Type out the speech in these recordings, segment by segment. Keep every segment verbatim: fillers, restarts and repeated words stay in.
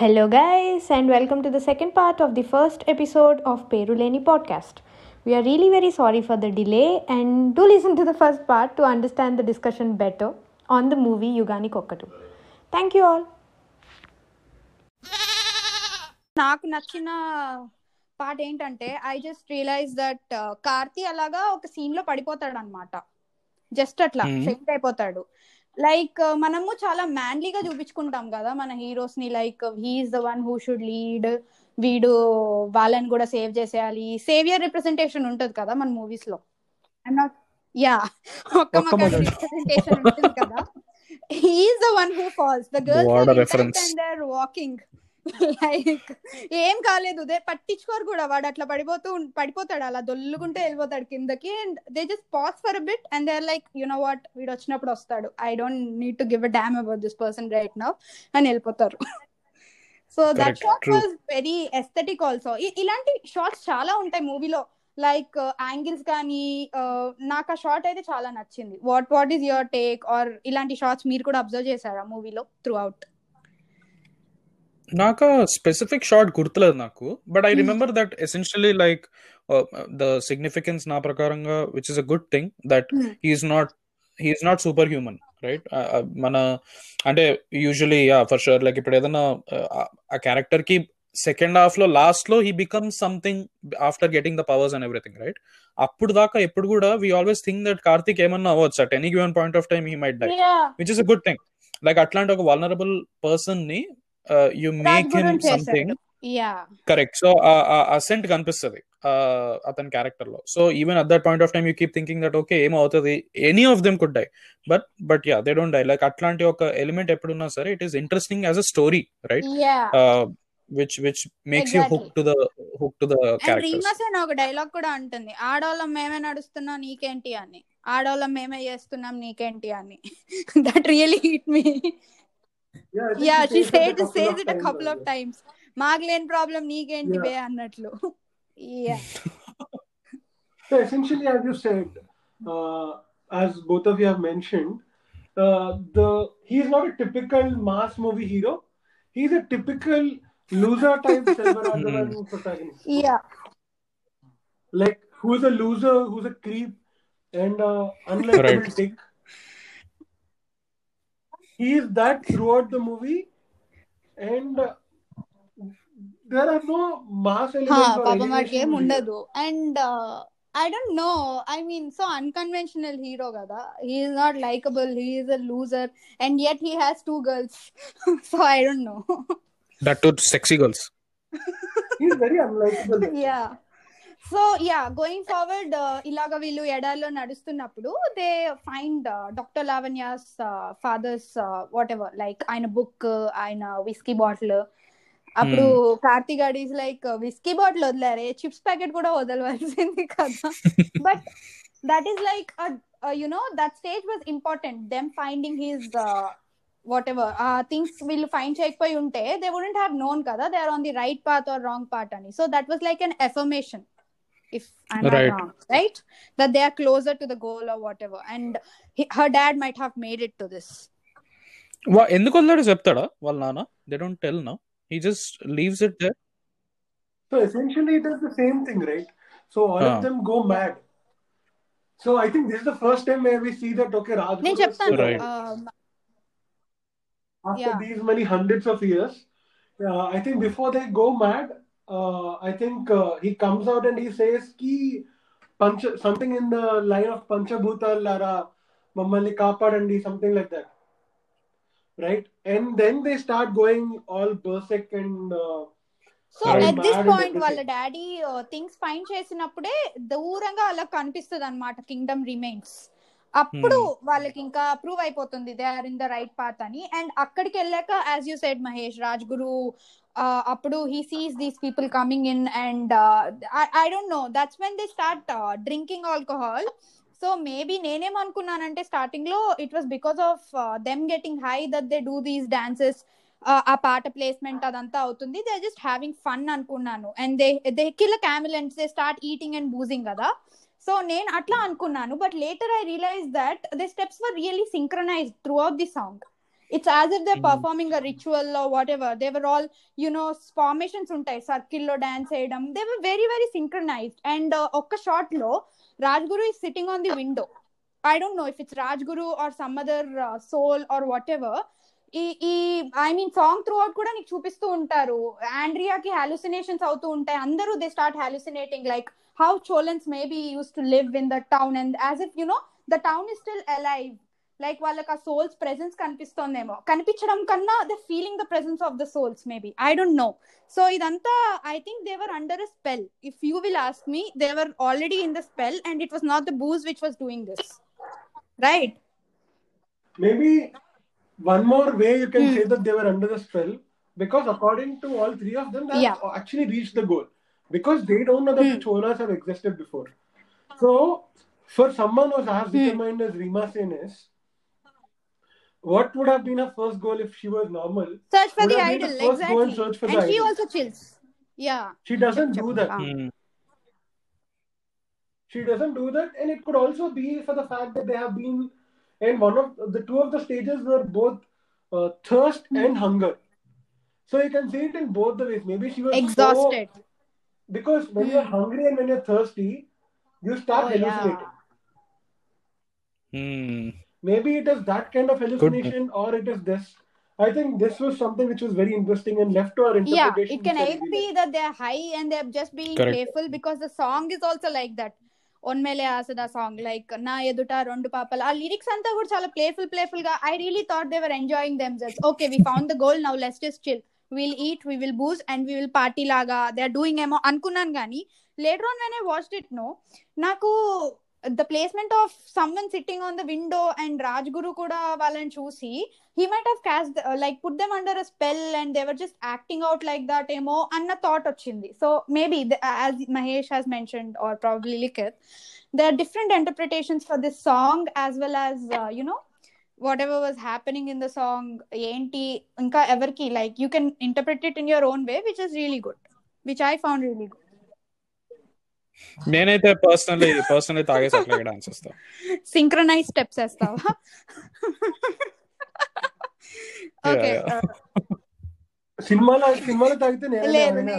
Hello guys and welcome to the second part of the first episode of Peruleni Podcast. We are really very sorry for the delay and do listen to the first part to understand the discussion better on the movie Yuganiki Okkadu. Thank you all. నాకు నచ్చిన part ఏంటంటే I just realise that Karthi అలాగా ఒక scene లో పడిపోతాడు అన్నమాట. Just అట్లా fail అయిపోతాడు. లైక్ మనము చాలా మ్యాన్లీగా చూపించుకుంటాం కదా మన హీరోస్ ని, like he is the one who should lead, వీడు వాళ్ళని కూడా సేవ్ చేసేయాలి, సేవియర్ రిప్రజెంటేషన్ ఉంటుంది కదా మన మూవీస్ లో, యా ఒక్క మగ రిప్రజెంటేషన్ ఉంటుంది కదా. He is the one who falls, the girls and they are walking like ఏం కాలేదు, దే పట్టించుకోరు కూడా, వాడు అట్లా పడిపోతూ పడిపోతాడు, అలా దొల్లుకుంటే వెళ్ళిపోతాడు కిందకి. And they just pass for a bit and they are like you know what, వీడు వచ్చినప్పుడు వస్తాడు, I don't need to give a damn about this person right now అని వెళ్ళిపోతారు. So that shot was very aesthetic also. ఇలాంటి shots చాలా ఉంటాయి మూవీలో, like angles కానీ. నాకు ఆ షాట్ అయితే చాలా నచ్చింది. What what is your take, or ఇలాంటి షాట్స్ మీరు కూడా అబ్జర్వ్ చేశారా మూవీలో త్రూ అవుట్? నాకు స్పెసిఫిక్ షాట్ గుర్తులేదు నాకు, but I remember that essentially like the significance నా ప్రకారంగా which is a good thing that he's not he's not super human right. మన అంటే usually yeah for sure like ఇప్పుడు ఏదైనా ఆ క్యారెక్టర్ కి సెకండ్ హాఫ్ లో లాస్ట్ లో he becomes something after getting the powers and everything right. అప్పుడు దాకా ఎప్పుడు కూడా we always think that Karthik ఏమన్నా అవ్వచ్చు at any given point of time he might die, which is a good thing. Like అట్లాంటి ఒక వల్నరబుల్ పర్సన్ ని Uh, you make him something, yeah, correct. So ascent కనిపిస్తుంది అతని క్యారెక్టర్ లో. So even at that point of time you keep thinking that okay ఏమో అవుతుంది, any of them could die, but but yeah they don't die. Like అట్లాంటి ఒక element ఎప్పుడున్నా సరే it is interesting as a story, right? Yeah. Uh, which which makes exactly. you hooked to the hooked to the characters. And Reema Sen ఒక dialogue కూడా ఉంటుంది, ఆడోళ్ళం మేమే నడుస్తున్నా నీకేంటి అని, ఆడోళ్ళం మేమే చేస్తున్నాం నీకేంటి అని. That really hit me. Yeah, yeah she said it says it a couple of times. Maglen problem neekenti be annatlu. Yeah. So essentially as you said, uh, as both of you have mentioned, uh, the he is not a typical mass movie hero. He is a typical loser type Selvaraghavan protagonist. Yeah. Like who is a loser, who's a creep and uh, unlikable right. dick. He is that throughout the movie and uh, there are no mass elements. Ha, Papa Marke game undadu and uh, I don't know, I mean so unconventional hero kada. He is not likable, he is a loser and yet he has two girls. So I don't know. That two sexy girls. He is very unlikable. Yeah. So yeah, going forward uh, ilaga villu edallo nadustunnappudu they find uh, Doctor Lavanya's uh, father's uh, whatever like aina book aina whiskey bottle. Appudu Karthi gaadi is like whiskey bottle odlare chips packet kuda odalvalsindi kada. But that is like a, a, you know that stage was important, them finding his uh, whatever uh, things will find cheyakpai unte they wouldn't have known kada they are on the right path or wrong path ani. So that was like an affirmation if I'm right. wrong, right, that they are closer to the goal or whatever and he, her dad might have made it to this. Why enduko alladu cheptada vaalla nana, they don't tell now, he just leaves it there. So essentially it is the same thing, right? So all uh. of them go mad. So I think this is the first time where we see that okay Rajaguru ne cheptanu right. uh, after yeah. these many hundreds of years uh, I think before they go mad uh i think uh, he comes out and he says ki pancha something in the line of panchabhutalara mammalni kaapadandi something like that, right? And then they start going all berserk and uh, so at this point valla daddy uh, things find chesinappude dooranga ala kanipistad anamata kingdom remains. అప్పుడు వాళ్ళకి ఇంకా prove అయిపోతుంది they are in the right path అని. And అక్కడికి వెళ్ళాక as you said Mahesh, Rajguru అప్పుడు he sees these people coming in and I don't know that's when they start drinking alcohol. So maybe నేనేమనుకున్నానంటే starting లో it was because of them getting high that they do these dances, ఆ పాట placement అదంతా అవుతుంది, they just having fun అనుకున్నాను. And they they kill a camel and they start eating and boozing కదా. So నేను అట్లా అనుకున్నాను, but later I realise that the steps were really synchronised throughout the song. It's as if they performing a ritual whatever. They were all you know formations ఉంటాయి, సర్కిల్లో dance వేయడం. They were very very synchronised. And ఒక్క shot లో Rajguru is sitting on the window. I don't know if it's Rajguru or some other soul or what ever. ఈ ఈ I mean song throughout కూడా నీకు చూపిస్తూ ఉంటారు. ఆండ్రియాకి హాలుసినేషన్స్ అవుతూ ఉంటాయి, అందరూ they start hallucinating like how Cholans maybe use to live in the town and as if you know the town is still alive. Like వాళ్ళకి ఆ సోల్స్ ప్రెసెన్స్ కనిపిస్తోందేమో, కనిపించడం కన్నా the feeling the presence of the souls maybe, I don't know. So ఇదంతా I think they were under a spell. If you will ask me, they were already in the spell and it was not the booze which was doing this, right? Maybe one more way you can hmm. say that they were under the spell, because according to all three of them they yeah. actually reached the goal, because they don't know that hmm. the Cholas have existed before. So for someone who has determined as Reema Sen is, what would have been her first goal if she was normal? Search for would the idol, the exactly. Go and search for and the idol. And she also chills. Yeah. She doesn't chip, do chip. that. Mm. She doesn't do that, and it could also be for the fact that they have been, and one of the two of the stages were both uh, thirst mm. and hunger. So you can see it in both the ways. Maybe she was exhausted. So, because when mm. you're hungry and when you're thirsty, you start oh, hallucinating. Yeah. Hmm. Maybe it is that kind of hallucination or it is this. I think this was something which was very interesting and left to our interpretation. Yeah, it can either be that they are high and they are just being Correct. playful, because the song is also like that. Onmele Asada song, like Na Eduta Rondu Papal. Our lyrics anta kuda chala playful, playful ga. I really thought they were enjoying themselves. Okay, we found the goal, now let's just chill. We'll eat, we will booze and we will party laga. They are doing emo ankunan gani. Later on when I watched it, no, naku... the placement of someone sitting on the window and Rajaguru kuda valan chusi, he might have cast uh, like put them under a spell and they were just acting out like that emo anna thought ochindi. So maybe the, as Mahesh has mentioned, or probably Likith, there are different interpretations for this song as well as uh, you know whatever was happening in the song enti inka everki, like you can interpret it in your own way, which is really good, which I found really good. నేనైతే personally personally తాగేసి అట్లాగే dance చేస్తా, synchronise steps చేస్తావా? Okay, సినిమాలో సినిమాలో తాగితే నేను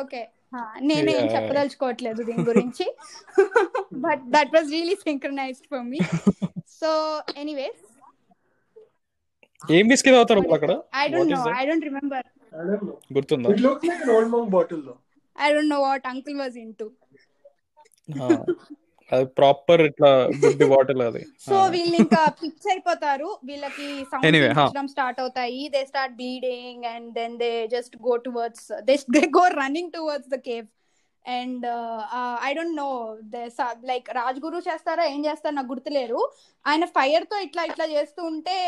okay, నేనేం చెప్పదలుచుకోవట్లేదు దీని గురించి, but that was really synchronised for me. So anyways, ఏం బిస్కెట్ అవుతారు అక్కడ? I don't know, I don't remember. గుర్తుందా? It looks like an old monk bottle though. I don't know what uncle was into. అది proper ఇట్లా బుద్ధి bottle అది. So వీళ్ళు ఇంకా పిచ్ అయిపోతారు, వీళ్ళకి సౌండ్ స్టార్ట్ అవుతాయి, they start bleeding and then they just go towards they they go running towards the cave. And I don't know like Rajguru చేస్తారా ఏం చేస్తారో నాకు గుర్తులేరు, ఆయన ఫైర్ తో ఇట్లా ఇట్లా చేస్తూ ఉంటే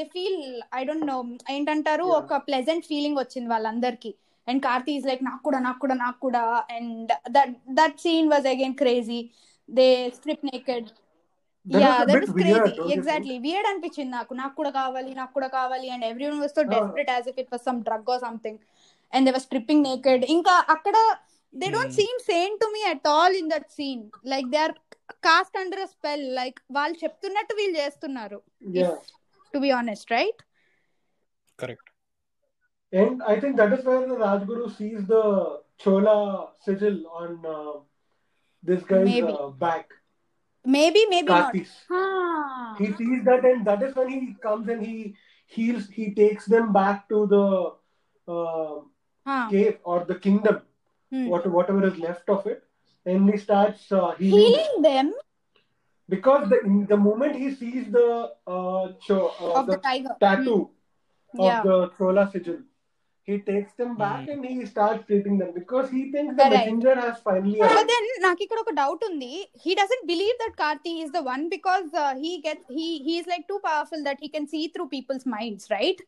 they feel, I don't know ఏంటంటారు, ఒక ప్లెజెంట్ ఫీలింగ్ వచ్చింది వాళ్ళందరికీ. And Karthi is like, nakuda, nakuda, nakuda. And that that scene was again crazy. They strip naked. That yeah, was that was crazy. Weird, exactly. Weird and pitching. Naku, nakuda kavali, nakuda kavali. And everyone was so desperate oh. as if it was some drug or something. And they were stripping naked. Inka, akkada, they don't mm. seem sane to me at all in that scene. Like they are cast under a spell. Like, వాళ్ళు చెప్తున్నట్టు వీళ్ళు చేస్తున్నారు. Yeah. To be honest, right? Correct. And I think that is where the Rajaguru sees the Chola sigil on uh, this guy's maybe. Uh, back. Maybe, maybe Karthi. Not. Ah. He sees that, and that is when he comes and he heals, he takes them back to the uh, ah. cave or the kingdom, hmm. what, whatever is left of it, and he starts uh, healing, healing them. them. Because the the moment he sees the uh, cho, uh, of the, the tiger tattoo hmm. of yeah. the Chola sigil, he takes them back mm. and he starts treating them because he thinks the messenger right. has finally arrived. But then నాకు ఇక్కడ ఒక doubt ఉంది. He doesn't believe that Karthi is the one because uh, he gets he he is like too powerful that he can see through people's minds, right?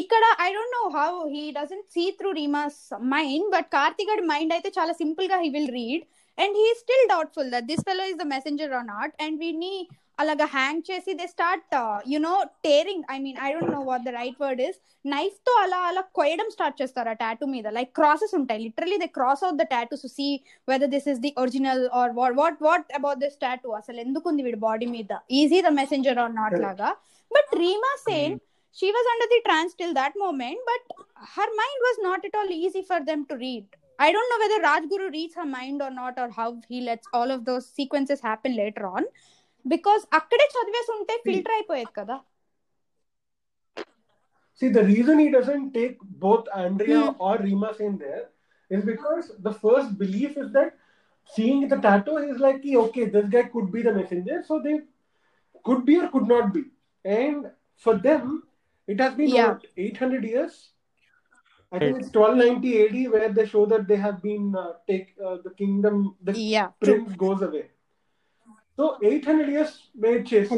Ikkada I don't know how he doesn't see through Reema's mind, but Karthi gadi mind aithe chaala simple ga he will read, and he is still doubtful that this fellow is the messenger or not, and we need అలాగా hang చేసి they start you know tearing, I mean I don't know what the right word is, knife తో అలా అలా కొయ్యడం start చేస్తారు ఆ tattoo మీద. Like crosses ఉంటాయి, literally they cross out the tattoo to see whether this is the original or what what about this tattoo, అసలు ఎందుకుంది వీడి బాడీ మీద, is he the messenger or not లాగా. But Reema Sen she was under the trance till that moment, but her mind was not at all easy for them to read. I don't know whether Rajaguru reads her mind or not, or how he lets all of those sequences happen later on, because akkade chadivesunte filter ayipoyed kada. See, the reason he doesn't take both Andrea hmm. or Reema Sen there is because the first belief is that seeing the tattoo is like, okay, this guy could be the messenger, so they could be or could not be. And for them, it has been yeah. what, eight hundred years? I think it's twelve ninety A D where they show that they have been uh, take uh, the kingdom, the yeah. prince goes away. So eight hundred years may chase.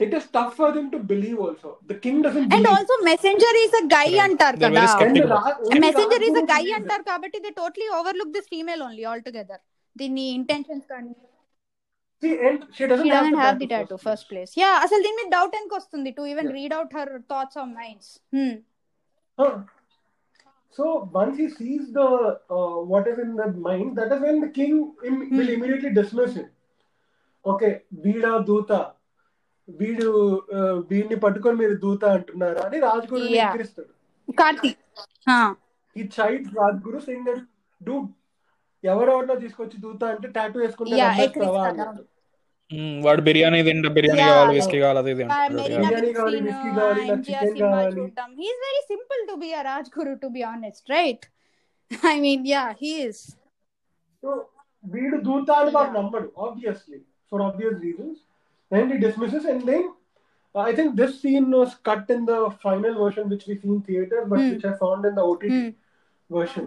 It is tough for them to believe also. The king doesn't believe. And also messenger is a guy right. antar kada. Ra- messenger is a guy antar kabatti they totally overlook this female only altogether. Dini intentions kaani. See, and she doesn't, she have, doesn't the have the tattoo first, first place. Yeah, asal deen me doubt and kostundi to even yeah. read out her thoughts or minds. Hmm. Huh. So once he sees the uh, what is in the mind, that is when the king im- hmm. will immediately dismiss him. Okay, Veeda Dutha. వీడు వీడిని పట్టుకొని మీరు దూత అంటున్నారా అని రాజ్గురు నిగ్రహిస్తాడు. కార్తి ఈ child Rajguru Singh do ఎవరెవరినో తీసుకొచ్చి దూత అంటే టాటూ వేసుకుంటారు. వాడు బిర్యానీ తింటా, బిర్యానీ కావాలి, విస్కీ కావాలి, బిర్యానీ కావాలి, విస్కీ కావాలి, చికెన్ కావాలి. He is very simple to be a Rajguru, to be honest, right? I mean yeah he is. So వీడు దూత అని వాడు నమ్మడు, obviously, for obvious reasons. And he dismisses, and then uh, I think this scene was cut in the final version which we see in theater, but mm. which I found in the O T T mm. version.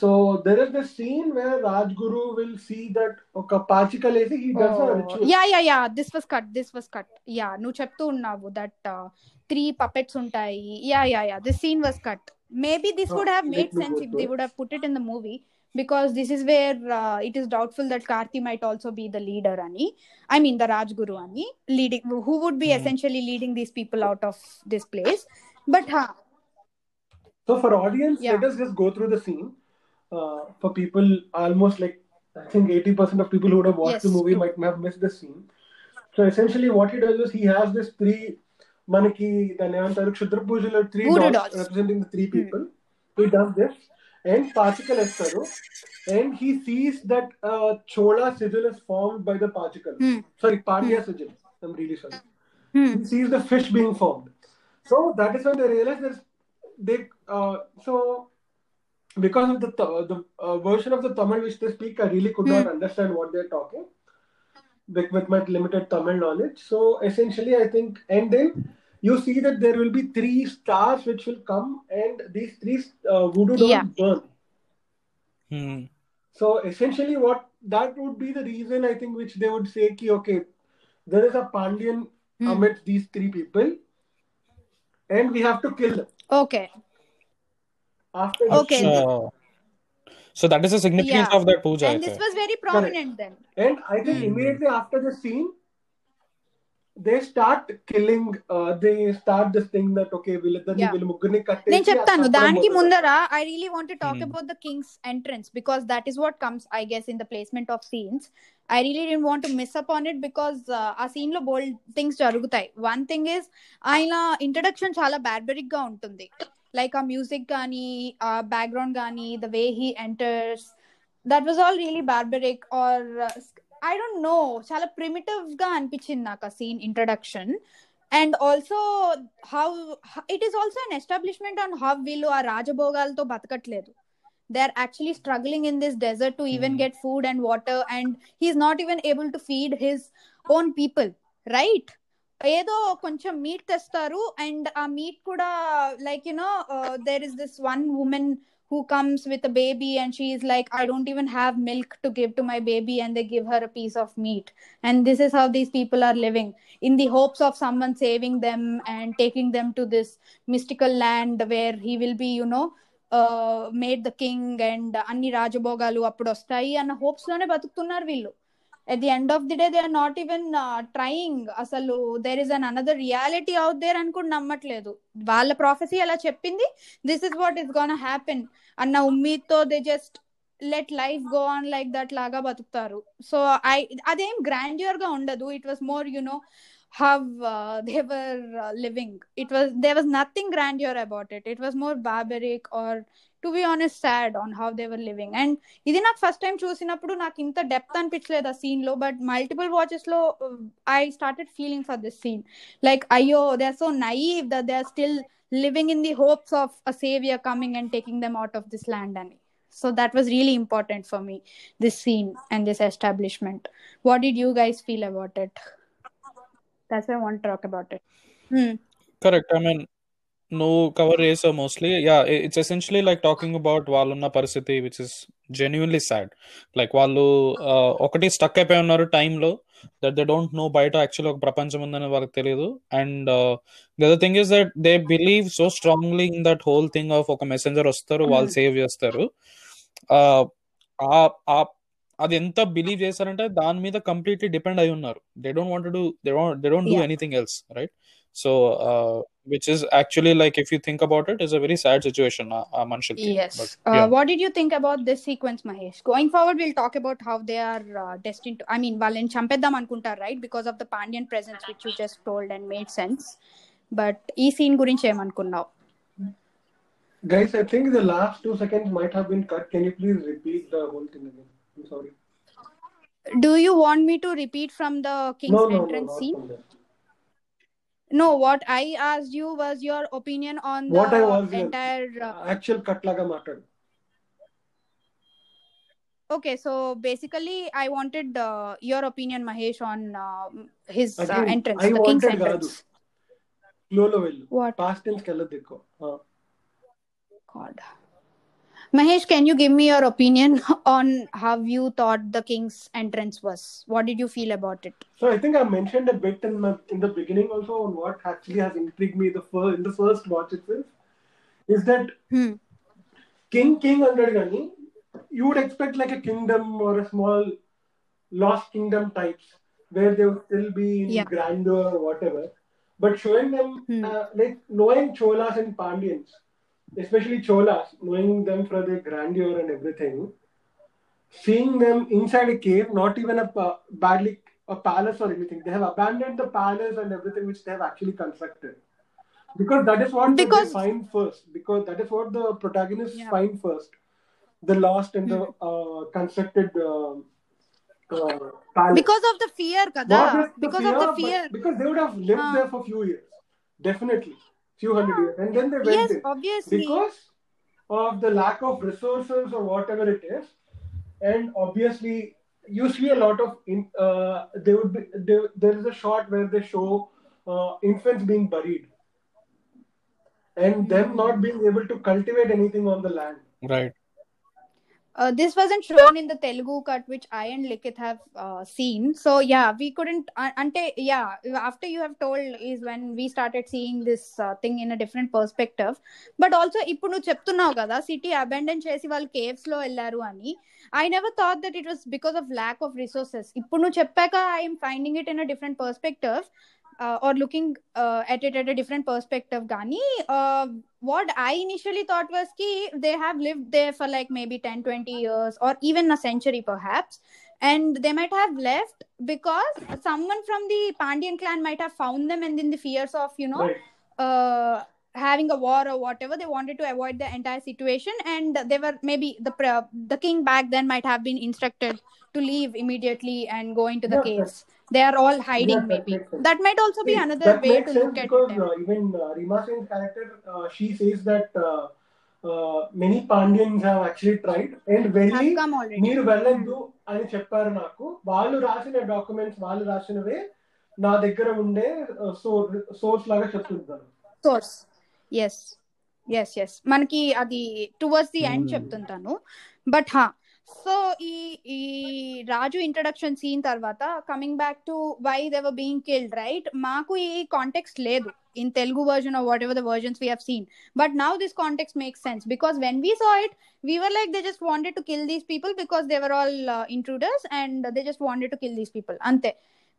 So there is this scene where Rajaguru will see that oka pachi kalesi, he does oh. a ritual. Yeah, yeah, yeah. This was cut. This was cut. Yeah, nu cheptu unnavu that uh, three puppets untayi. Yeah, yeah, yeah. This scene was cut. Maybe this oh, would have made sense if they would have put it in the movie. Because this is where uh, it is doubtful that Karthi might also be the leader, Ani. I mean, the Rajaguru, Ani, leading, who would be mm. essentially leading these people out of this place. But, ha. So, for audience, yeah. let us just go through the scene. Uh, for people, almost like, I think eighty percent of people who would have watched yes, the movie true. might have missed the scene. So, essentially, what he does is he has this three, Manaki, the Nevantaru, Kshudra Pujalu, three dolls, dolls representing the three people. Mm. He does this. And particle estero, and he sees that uh, Chola sigil is formed by the particle. Hmm. Sorry, Pandyan hmm. sigil. I'm really sorry. Hmm. He sees the fish being formed. So that is when they realize that they. Uh, so because of the th- the uh, version of the Tamil which they speak, I really could hmm. not understand what they're talking with, with my limited Tamil knowledge. So essentially, I think, and then. You see that there will be three stars which will come, and these three uh, voodoo dolls yeah. burn. Hmm. So essentially what that would be the reason I think which they would say, ki, okay, there is a Pandyan hmm. amidst these three people and we have to kill them. Okay. After okay. So, so that is the significance yeah. of that puja. And this was very prominent Correct. then. And I think hmm. immediately after the scene, they start killing uh, they start this thing that okay villadani yeah. vill muggurni kattesi nen cheptanu daniki mundara I really want to talk mm. about the king's entrance because that is what comes I guess in the placement of scenes. I really didn't want to miss upon it because ఆ scene లో బోల్డ్ things జరుగుతాయి. One thing is ఆయన introduction చాలా barbaric గా ఉంటుంది, like ఆ music కానీ ఆ బ్యాక్గ్రౌండ్ కానీ the way he enters that was all really barbaric or I don't know, చాలా ప్రిమిటివ్ గా అనిపించింది నాకు ఆ scene introduction. And also how it is also an establishment on how వీళ్ళు ఆ రాజభోగాలతో బతకట్లేదు, they are actually struggling in this desert to even get food and water, and he's not even able to feed his own people, right? ఏదో కొంచెం meat తెస్తారు and ఆ meat కూడా like you know there is this one women who comes with a baby and she is like, I don't even have milk to give to my baby, and they give her a piece of meat. And this is how these people are living, in the hopes of someone saving them and taking them to this mystical land where he will be, you know, uh, made the king and anni rajabogalu appudu ostayi anna hopes lone batukutunnaru villu. At the end of the day, they are not even uh, trying. Asalu, there is an another reality out there and could nammatledu. Vaalla prophecy ala cheppindi, this is what is going to happen anna ummeetho they just let life go on like that laga batuktaru. So I adem grandeur ga undadu. It was more, you know, how uh, they were uh, living. It was there was nothing grandeur about it. It was more barbaric or, to be honest, sad on how they were living. And ఇది నాకు first time చూసినప్పుడు నాకు ఇంత depth అనిపించలేదు ఆ scene లో, but multiple watches లో I started feeling for this scene. Like అయ్యో, they are so naive that they are still living in the hopes of a savior coming and taking them out of this land. And so that was really important for me, this scene and this establishment. What did you guys feel about it? That's why I want to talk about it. Hmm. Correct. I mean, no cover racer mostly. Yeah, it's essentially like talking about వాళ్ళున్న పరిస్థితి, which is genuinely sad. Like వాళ్ళు ఒకటి stuck అయిపోయి ఉన్నారు టైంలో, that they don't know బయట actually ఒక ప్రపంచం ఉందని వాళ్ళకి తెలియదు. And the other thing is that they believe so strongly in that whole thing of ఒక మెసెంజర్ వస్తారు, వాళ్ళు సేవ్ చేస్తారు. అది ఎంత బిలీవ్ చేశారంటే దాని మీద కంప్లీట్లీ డిపెండ్ అయి ఉన్నారు. They don't want to do they don't they don't do anything else, right? So which is actually, like, if you think about it, is a very sad situation. Uh, uh, Manshilki. Yes. But, yeah. uh, what did you think about this sequence, Mahesh? Going forward, we'll talk about how they are uh, destined to, I mean, వాళ్ళని చంపేద్దాం అనుకుంటారు, right? Because of the Pandyan presence, which you just told and made sense. But ఈ scene గురించి ఏమనుకున్నావు? Guys, I think the last two seconds might have been cut. Can you please repeat the whole thing again? I'm sorry. Do you want me to repeat from the King's no, no, entrance no, scene? No, what I asked you was your opinion on the what I was entire uh, actual cut laga matter. Okay, so basically I wanted uh, your opinion, Mahesh, on uh, his uh, Again, entrance, I the king's entrance. Lolo vellu. What? Past tense kala dekho. Uh. God. Mahesh, can you give me your opinion on how you thought the king's entrance was? What did you feel about it? So I think I mentioned a bit in, my, in the beginning also on what actually has intrigued me the first, in the first watch itself. Is that hmm. king, king under Gani, you would expect like a kingdom or a small lost kingdom types where they would still be in yeah. grandeur or whatever. But showing them, hmm. uh, like knowing Cholas and Pandyans, especially Cholas, knowing them for their grandeur and everything, seeing them inside a cave, not even a pa- badly a palace or anything. They have abandoned the palace and everything which they have actually constructed. Because that is what because... they find first. Because that is what the protagonists yeah. find first. The lost and the uh, constructed uh, uh, palace. Because of the fear, Kada. Because fear, of the fear. Because they would have lived uh. there for a few years. Definitely. few hundred years, and then they went yes, there obviously. Because of the lack of resources or whatever it is, and obviously you see a lot of in, uh, they would be, they, there is a shot where they show uh, infants being buried and them not being able to cultivate anything on the land, right? Uh, this wasn't shown in the Telugu cut, which I and Likith have uh, seen. So yeah, we couldn't. Uh, ante yeah, after you have told is when we started seeing this uh, thing in a different perspective. But also, ఇప్పుడు నువ్వు చెప్తున్నావు కదా, city abandon చేసి వాళ్ళు caves లో వెళ్ళారు అని. I never thought that it was because of lack of resources. ఇప్పుడు నువ్వు చెప్పాక I am finding it in a different perspective. Uh, or looking uh, at it at a different perspective, Gani. Uh, what I initially thought was ki they have lived there for like maybe ten, twenty years or even a century perhaps. And they might have left because someone from the Pandyan clan might have found them and in the fears of, you know, right. uh, having a war or whatever, they wanted to avoid the entire situation. And they were maybe the, the king back then might have been instructed to leave immediately and go into the yeah, caves. They are all hiding yeah, maybe. That, that might also be yeah, another way to look at it. Because uh, even uh, Reema Sen's character, uh, she says that uh, uh, many Pandyans have actually tried and వెళ్ళి మీరు వెళ్ళద్దు అని చెప్పారు నాకు. వాళ్ళు రాసిన documents వాళ్ళు రాసినవే నా దగ్గర ఉండే సోర్స్ లాగా చెప్తుంటారు. సోర్స్ yes yes yes మనకి అది టువర్డ్స్ ది ఎండ్ చెప్తుంటాను. బట్ హా సో ఈ ఈ రాజు ఇంట్రడక్షన్ సీన్ తర్వాత coming back to why they were being killed, right? మాకు ఈ కాంటెక్స్ట్ లేదు in Telugu version or whatever the versions we have seen, but now this context makes sense because when we saw it we were like they just wanted to kill these people because they were all uh, intruders and they just wanted to kill these people ante.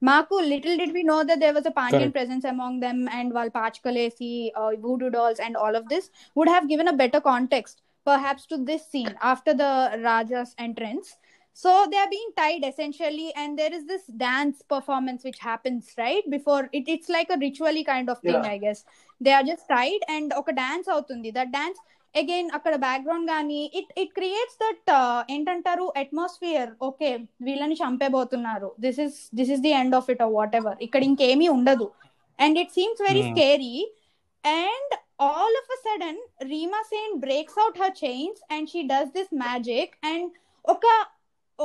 Maku, little did we know that there was a Pandyan presence among them and while Pachkalesi, uh, voodoo dolls and all of this would have given a better context perhaps to this scene after the Raja's entrance. So they are being tied essentially, and there is this dance performance which happens right before it. It's like a ritually kind of thing, yeah. I guess. They are just tied and oka dance avutundi. That dance again akkada background gaani it it creates that uh, entantaru atmosphere. Okay, వీళ్ళని చంపేబోతున్నారు. This is this is the end of it or whatever. ఇక్కడ ఇంకేమీ ఉండదు. And it seems very mm. scary. And all of a sudden Reema Sen breaks out her chains and she does this magic and oka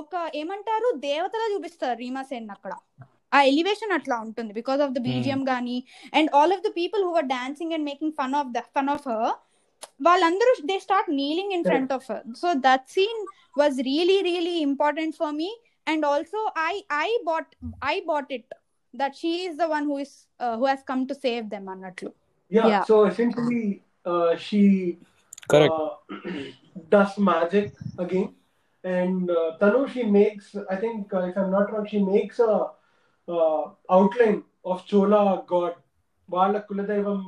ఒక ఏమంటారు దేవతలా చూపిస్తారు రీమా సెన్ అక్కడ. ఆ elevation అట్లా ఉంటుంది బికాస్ ఆఫ్ ద బీజిఎం గానీ and all of the people who are dancing and making fun of the fun of her వాళ్ళందరూ they start kneeling in front of her. So that scene was really really important for me, and also I I bought I bought it that she is the one who is uh, who has come to save them అన్నట్లు. Yeah, yeah. So essentially uh, she correct uh, does magic again. And uh, Dhanush, she makes, I think, uh, if I'm not wrong, she makes a uh, outline of Chola god. Vala Kuladaivam,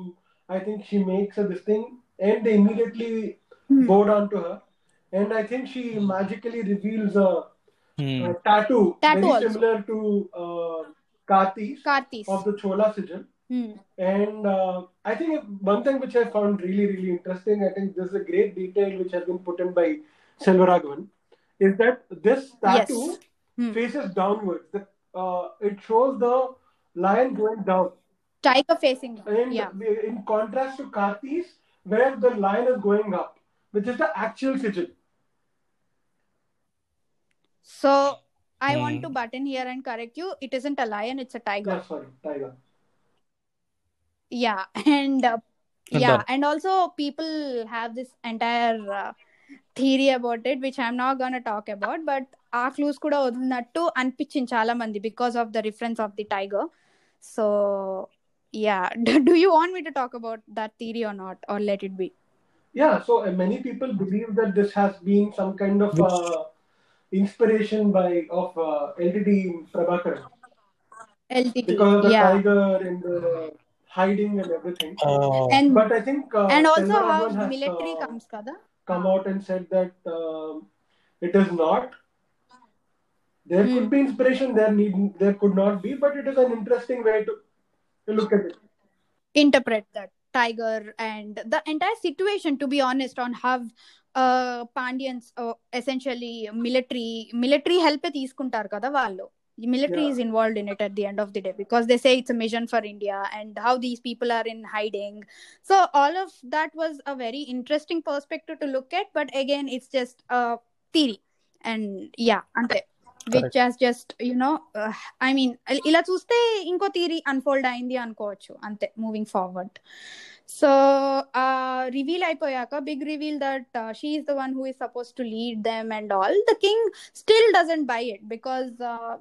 I think she makes uh, this thing, and they immediately mm. bow down to her. And I think she magically reveals a, mm. a tattoo, tattoo very also. similar to uh, Karthi, Karthi of the Chola sigil. Mm. And uh, I think one thing which I found really, really interesting, I think this is a great detail which has been put in by Selvaraghavan. Is that this tattoo yes. hmm. faces downwards. The, uh, it shows the lion going down. Tiger facing down. And yeah. in contrast to Karthi's, where the lion is going up, which is the actual sigil. So, I hmm. want to butt in here and correct you. It isn't a lion, it's a tiger. Yeah, sorry, tiger. Yeah, and uh, yeah, that... and also people have this entire... Uh, theory about it which I'm not going to talk about, but aa clues kuda odunattu anpichin chaala mandi because of the reference of the tiger. So yeah, do you want me to talk about that theory or not, or let it be? Yeah, so uh, many people believe that this has been some kind of uh, inspiration by of uh, L T D Prabhakar L T D because of the yeah. tiger and the hiding and everything oh. and, but I think uh, and also how has, military uh, comes kada come out and said that uh, it is not. There mm. could be inspiration, there need, there could not be, but it is an interesting way to, to look at it. Interpret that tiger and the entire situation, to be honest, on how uh, Pandyans uh, essentially military military help తీసుకుంటారు కదా వాళ్ళు. The military yeah. is involved in it at the end of the day because they say it's a mission for India and how these people are in hiding. So all of that was a very interesting perspective to look at, but again it's just a theory and yeah ante which has just you know uh, I mean ila chuste inko theory unfold ayindi ankochu ante moving forward. So uh, reveal ayipoyaka big reveal that uh, she is the one who is supposed to lead them and all. The king still doesn't buy it because uh,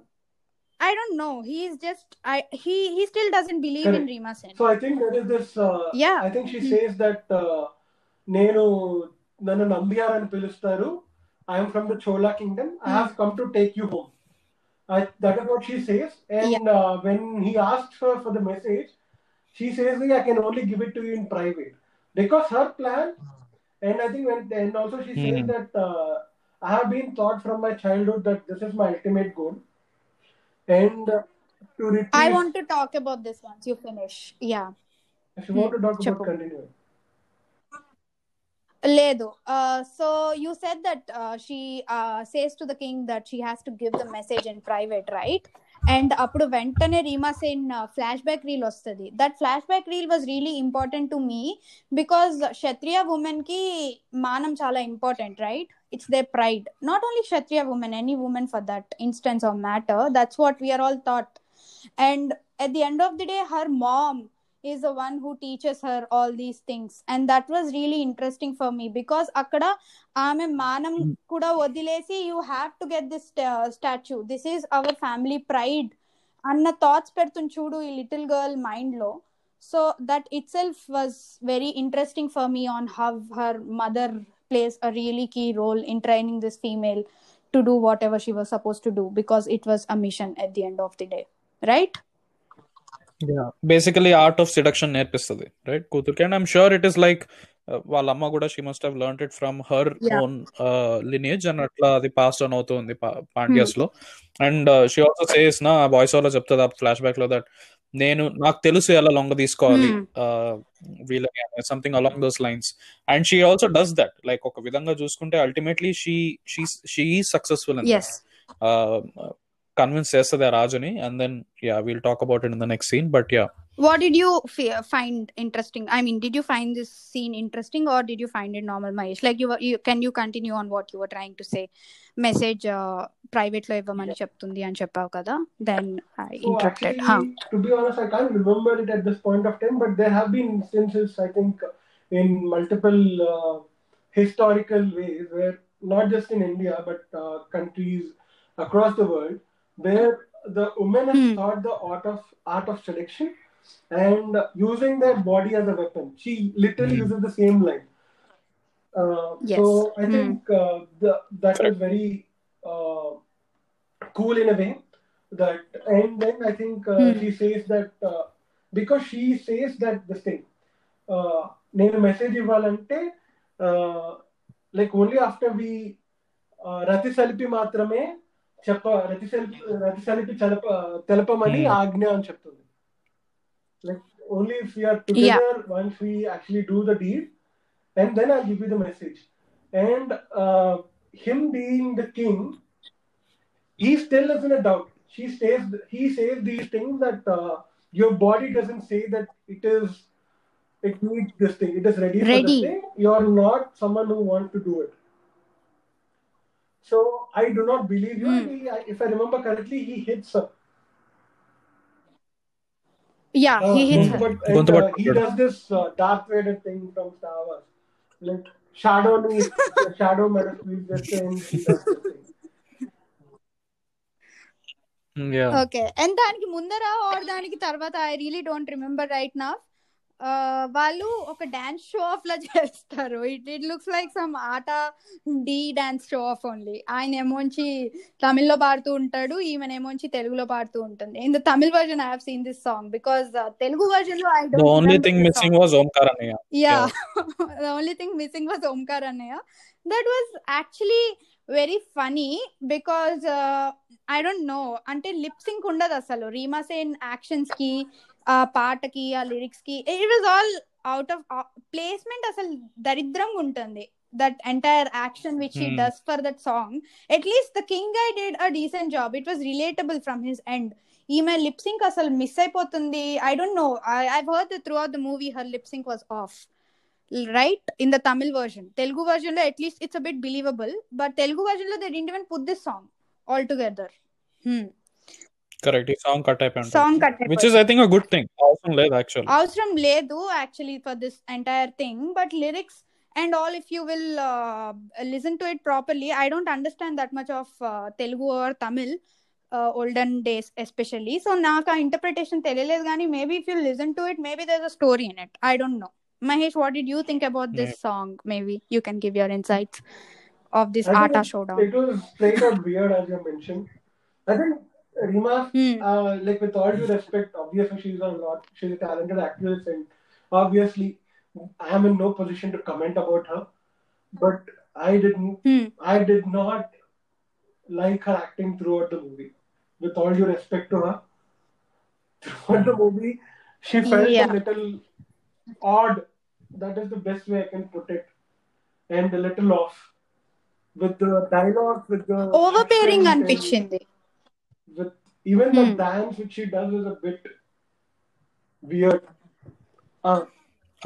I don't know. He is just. I he he still doesn't believe Correct. in Reema Sen. So I think there is this. Uh, yeah. I think she mm-hmm. says that. Nenu nanu nambiyar ani pilustaru. I am from the Chola kingdom. Mm-hmm. I have come to take you home. I, that is what she says. And yeah. uh, when he asks her for the message, she says that I can only give it to you in private because her plan. And I think when and also she mm-hmm. says that uh, I have been taught from my childhood that this is my ultimate goal. And uh, to retrieve... I want to talk about this once you finish. Yeah. If you want to talk Chapu. about continuing. Ledo. Uh, so you said that uh, she uh, says to the king that she has to give the message in private, right? And appudu ventane Reema Sen flashback reel ostadi. That flashback reel was really important to me because kshatriya women ki manam chaala important, right? It's their pride. Not only kshatriya women, any woman for that instance or matter. That's what we are all taught. And at the end of the day, her mom is the one who teaches her all these things, and that was really interesting for me because akkada aame manam kuda odilesi you have to get this uh, statue, this is our family pride anna thoughts pertun chudu ee little girl mind lo. So that itself was very interesting for me on how her mother plays a really key role in training this female to do whatever she was supposed to do because it was a mission at the end of the day, right? Yeah, basically art of seduction నేర్పిస్తుంది, right? కూతురికి. And I'm sure it is like వాళ్ళ అమ్మ కూడా she must have learned it from her own lineage and అట్లా అది pass on అవుతుంది పాండ్యాస్ లో. And she also says నా వాయిస్ ఓవర్ లో చెప్తుంది ఆ ఫ్లాష్ బ్యాక్ లో దట్ నేను నాకు తెలుసు ఎలా లొంగ తీసుకోవాలి వీళ్ళకి, something along those lines. And she also does that, like ఒక విధంగా చూసుకుంటే ultimately she she she is successful అని కన్విన్స్ చేస్తుంది ఆ రాజుని. And then yeah will talk about it in the next scene. But yeah what did you f- find interesting? I mean, did you find this scene interesting or did you find it normal, Mahesh? Like you were, you can you continue on what you were trying to say? Message uh, private lo evamani cheptundi ani cheppav kada, then I interrupted. So actually, huh. to be honest, I can't remember it at this point of time, but there have been instances, I think, in multiple uh, historical ways where not just in India but uh, countries across the world where the women have hmm. taught the art of art of seduction and using their body as a weapon. She literally mm. uses the same line. Uh, yes. So I mm. think uh, the, that is very uh, cool in a way. That and then I think uh, mm. she says that uh, because she says that this thing. Nenu message ivvalante like only after we rati salipi maatrame cheppa rati salipi rati salipi telapamani aagnya ani cheptundi. Like only if we are together, yeah. once we actually do the deed, and then I'll give you the message. And uh, him being the king, he still is in a doubt. She says, he says these things that uh, your body doesn't say that it is, it needs this thing. It is ready, ready. for this thing. You are not someone who wants to do it. So I do not believe you. Mm. He, if I remember correctly, he hits her. Yeah, uh, he hits her. And, uh, he does this uh, Darth Vader thing from Star Wars. Like, shadow needs, shadow manipulates the thing. He does this thing. Yeah. Okay. And దానికి ముందర are దానికి తర్వాత I really don't remember right now. వాళ్ళు ఒక dance show off లా చేస్తారు. It it looks like some ఆటా డి డాన్స్ షో ఆఫ్ ఓన్లీ. ఆయన ఏమోంచి తమిళ్లో పాడుతూ ఉంటాడు, ఈమెన్ ఏమోంచి తెలుగులో పాడుతూ ఉంటుంది. In the Tamil version I have seen this song because Telugu version లో I don't know. The only thing missing was Omkar అన్నయ్య. Yeah the only thing missing was Omkar అన్నయ్య. That was actually very funny because I don't know, అంటే lip sync ఉండదు అసలు Reema Sen actions కి, ఆ పాటకి, ఆ లిరిక్స్ కి. It was all out of placement. అసలు దరిద్రంగా ఉంటుంది that entire action which he does for that song. At least the king guy did a decent job. It was relatable from his end. ఈమె lip sync అసలు miss అయిపోతుంది. I don't know, I heard throughout the movie her lip sync was off right in the Tamil version. Telugu version lo at least it's a bit believable, but Telugu version lo they didn't even put this song altogether. hmm correct ee song cut ayipoyindi song cut ayipoyindi which is I think a good thing. Avasram ledhu actually avasram ledhu actually for this entire thing, but lyrics and all if you will uh, listen to it properly. I don't understand that much of uh, Telugu or Tamil uh, olden days especially, so naaka interpretation teliyaledu gaani maybe if you listen to it maybe there's a story in it. I don't know. Mahesh, what did you think about this yeah. song? Maybe you can give your insights of this Aata showdown. It was straight out weird, as you mentioned. I think Reema, hmm. uh, like with all due respect, obviously she's a lot, she's a talented actress, and obviously I am in no position to comment about her. But I didn't, hmm. I did not like her acting throughout the movie. With all due respect to her, throughout the movie, she felt yeah. a little odd. That is the best way I can put it. And a little off with the dialogue, with the overbearing anpichindi, with even hmm. the dance which she does is a bit weird. Ah,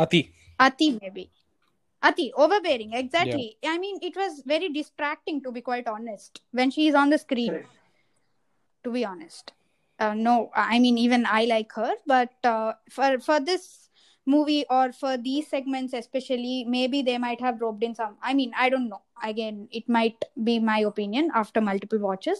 Ati, Ati maybe, Ati overbearing exactly. Yeah. I mean, it was very distracting to be quite honest when she is on the screen. Right. To be honest, uh, no, I mean even I like her, but uh, for for this movie or for these segments especially maybe they might have roped in some, I mean I don't know, again it might be my opinion after multiple watches,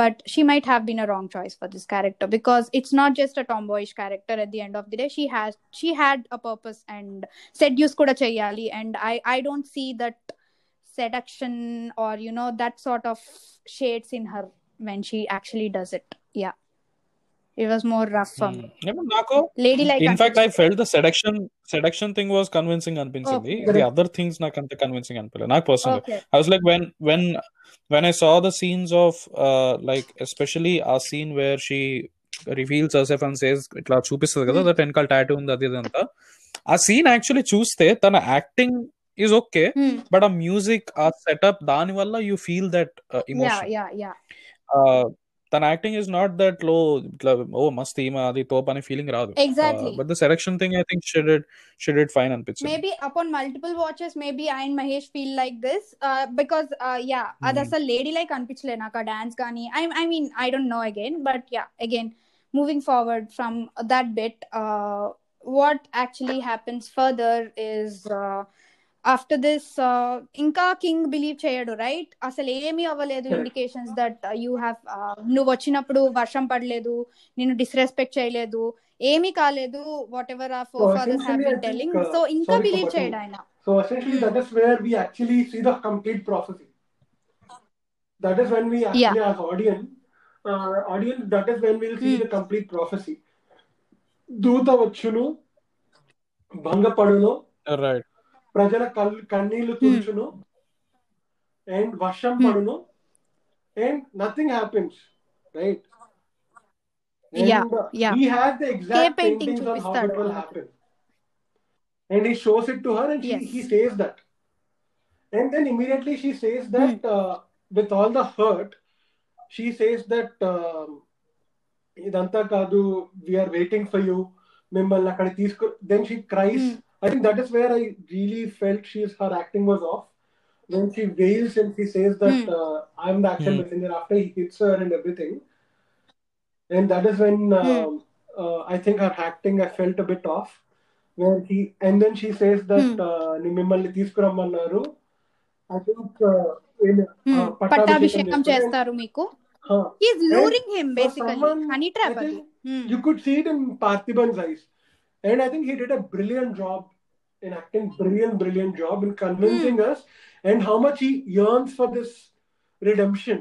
but she might have been a wrong choice for this character because it's not just a tomboyish character at the end of the day. She has she had a purpose and seduce kuda cheyali, and I I don't see that seduction or you know that sort of shades in her when she actually does it. Yeah. It was more rough for me. Lady like. In fact, I felt the seduction seduction thing was convincing anpinchindi. The other things not convincing anpiladu. Not personally. I was like when when when I saw the scenes of uh, like especially a scene where she reveals herself and says itla చూపిస్తుంది కదా that వెనకాల tattoo ఉంది అది ఇదంతా. ఆ scene actually చూస్తే తన acting is okay but ఆ మ్యూజిక్ ఆ సెటప్ దాని వల్ల యూ ఫీల్ దట్ ఇమోషన్. తన యాక్టింగ్ ఈజ్ నాట్ దట్ లో ఇట్లా ఓ మస్త్ ఈమె అది తోప్ అనే ఫీలింగ్ రాదు. Exactly but the selection thing I think she did she did fine అనిపించింది. Maybe upon multiple watches maybe I and Mahesh feel like this because yeah అది అసలు లేడీ లైక్ అనిపించలే నాకు ఆ డాన్స్ కానీ. I I mean I don't know again but yeah again moving forward from that bit what actually happens further is uh, after this uh, inka king believe cheyadu right asal emi avaledu indications that uh, you have nu vachinappudu varsham padaledu ninu disrespect cheyaledu emi kaaledu whatever our forefathers have been telling so inka believe cheyadu aina so essentially that is where we actually see the complete prophecy that is when we actually yeah. as audience uh, audience that is when we will see hmm. the complete prophecy దూత వచ్చును భంగపడును ప్రజల కళ్ళు కన్నీళ్లు తుడుచును and వర్షం పడును and nothing happens right he has the exact paintings on how it will happen and he shows it to her and he says that and then immediately she says that with all the hurt she says that ఇదంతా కాదు we're waiting for you మిమ్మల్ని అక్కడ తీసుకు then she cries I think that is where I really felt she's her acting was off then she wails and she says that I'm the actual messenger after he hits her and everything and that is when I think her acting I felt a bit off when he and then she says that మిమ్మల్ని తీసుకురమ్మన్నారు I think పట్టాభిషేకం చేస్తారు మీకు. Huh. He is luring and him basically. Someone, honey trap. I think, hmm. You could see it in Parthiban's eyes. And I think he did a brilliant job in acting. Brilliant, brilliant job in convincing hmm. us. And how much he yearns for this redemption.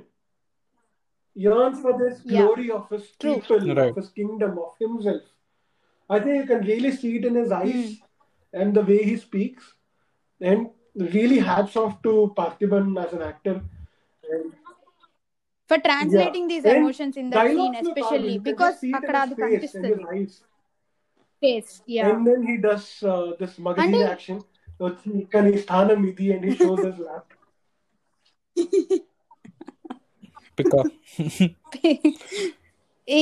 Yearns for this yeah. glory of his True. people, right. of his kingdom, of himself. I think you can really see it in his eyes hmm. and the way he speaks. And really hats off to Parthiban as an actor. And for translating yeah. these emotions and in the scene especially Parvin, because akkada adu kanisthundi face yeah and then he does uh, this magazine and action vachi kani sthanam idi and he shows his lap pick up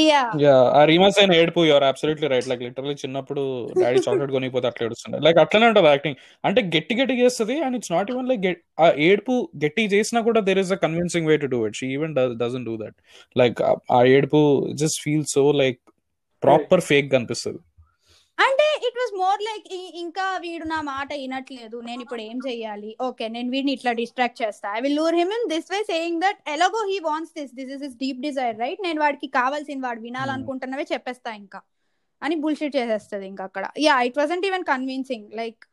yeah yeah Reema Sen edpu you are absolutely right like literally chinnappudu daddy chocolate goni pothe atla edustund like atlane untadu acting ante getti getti chestadi and it's not even like a edpu getti chesina kuda there is a convincing way to do it she even does, doesn't do that like a edpu just feels so like proper fake ganpistadu అంటే it was more like ఇంకా వీడు నా మాట వినట్లేదు నేను ఇప్పుడు ఏం చెయ్యాలి ఓకే నేను వీడిని ఇట్లా డిస్ట్రాక్ట్ చేస్తా I will lure him in this way saying that ఎలాగో he wants this this is his deep desire right నేను వాడికి కావాల్సిన వాడు వినాలనుకుంటున్నవే చెప్పేస్తా ఇంకా అని బుల్షిట్ చేసేస్తుంది ఇంకా అక్కడ yeah it wasn't even convincing like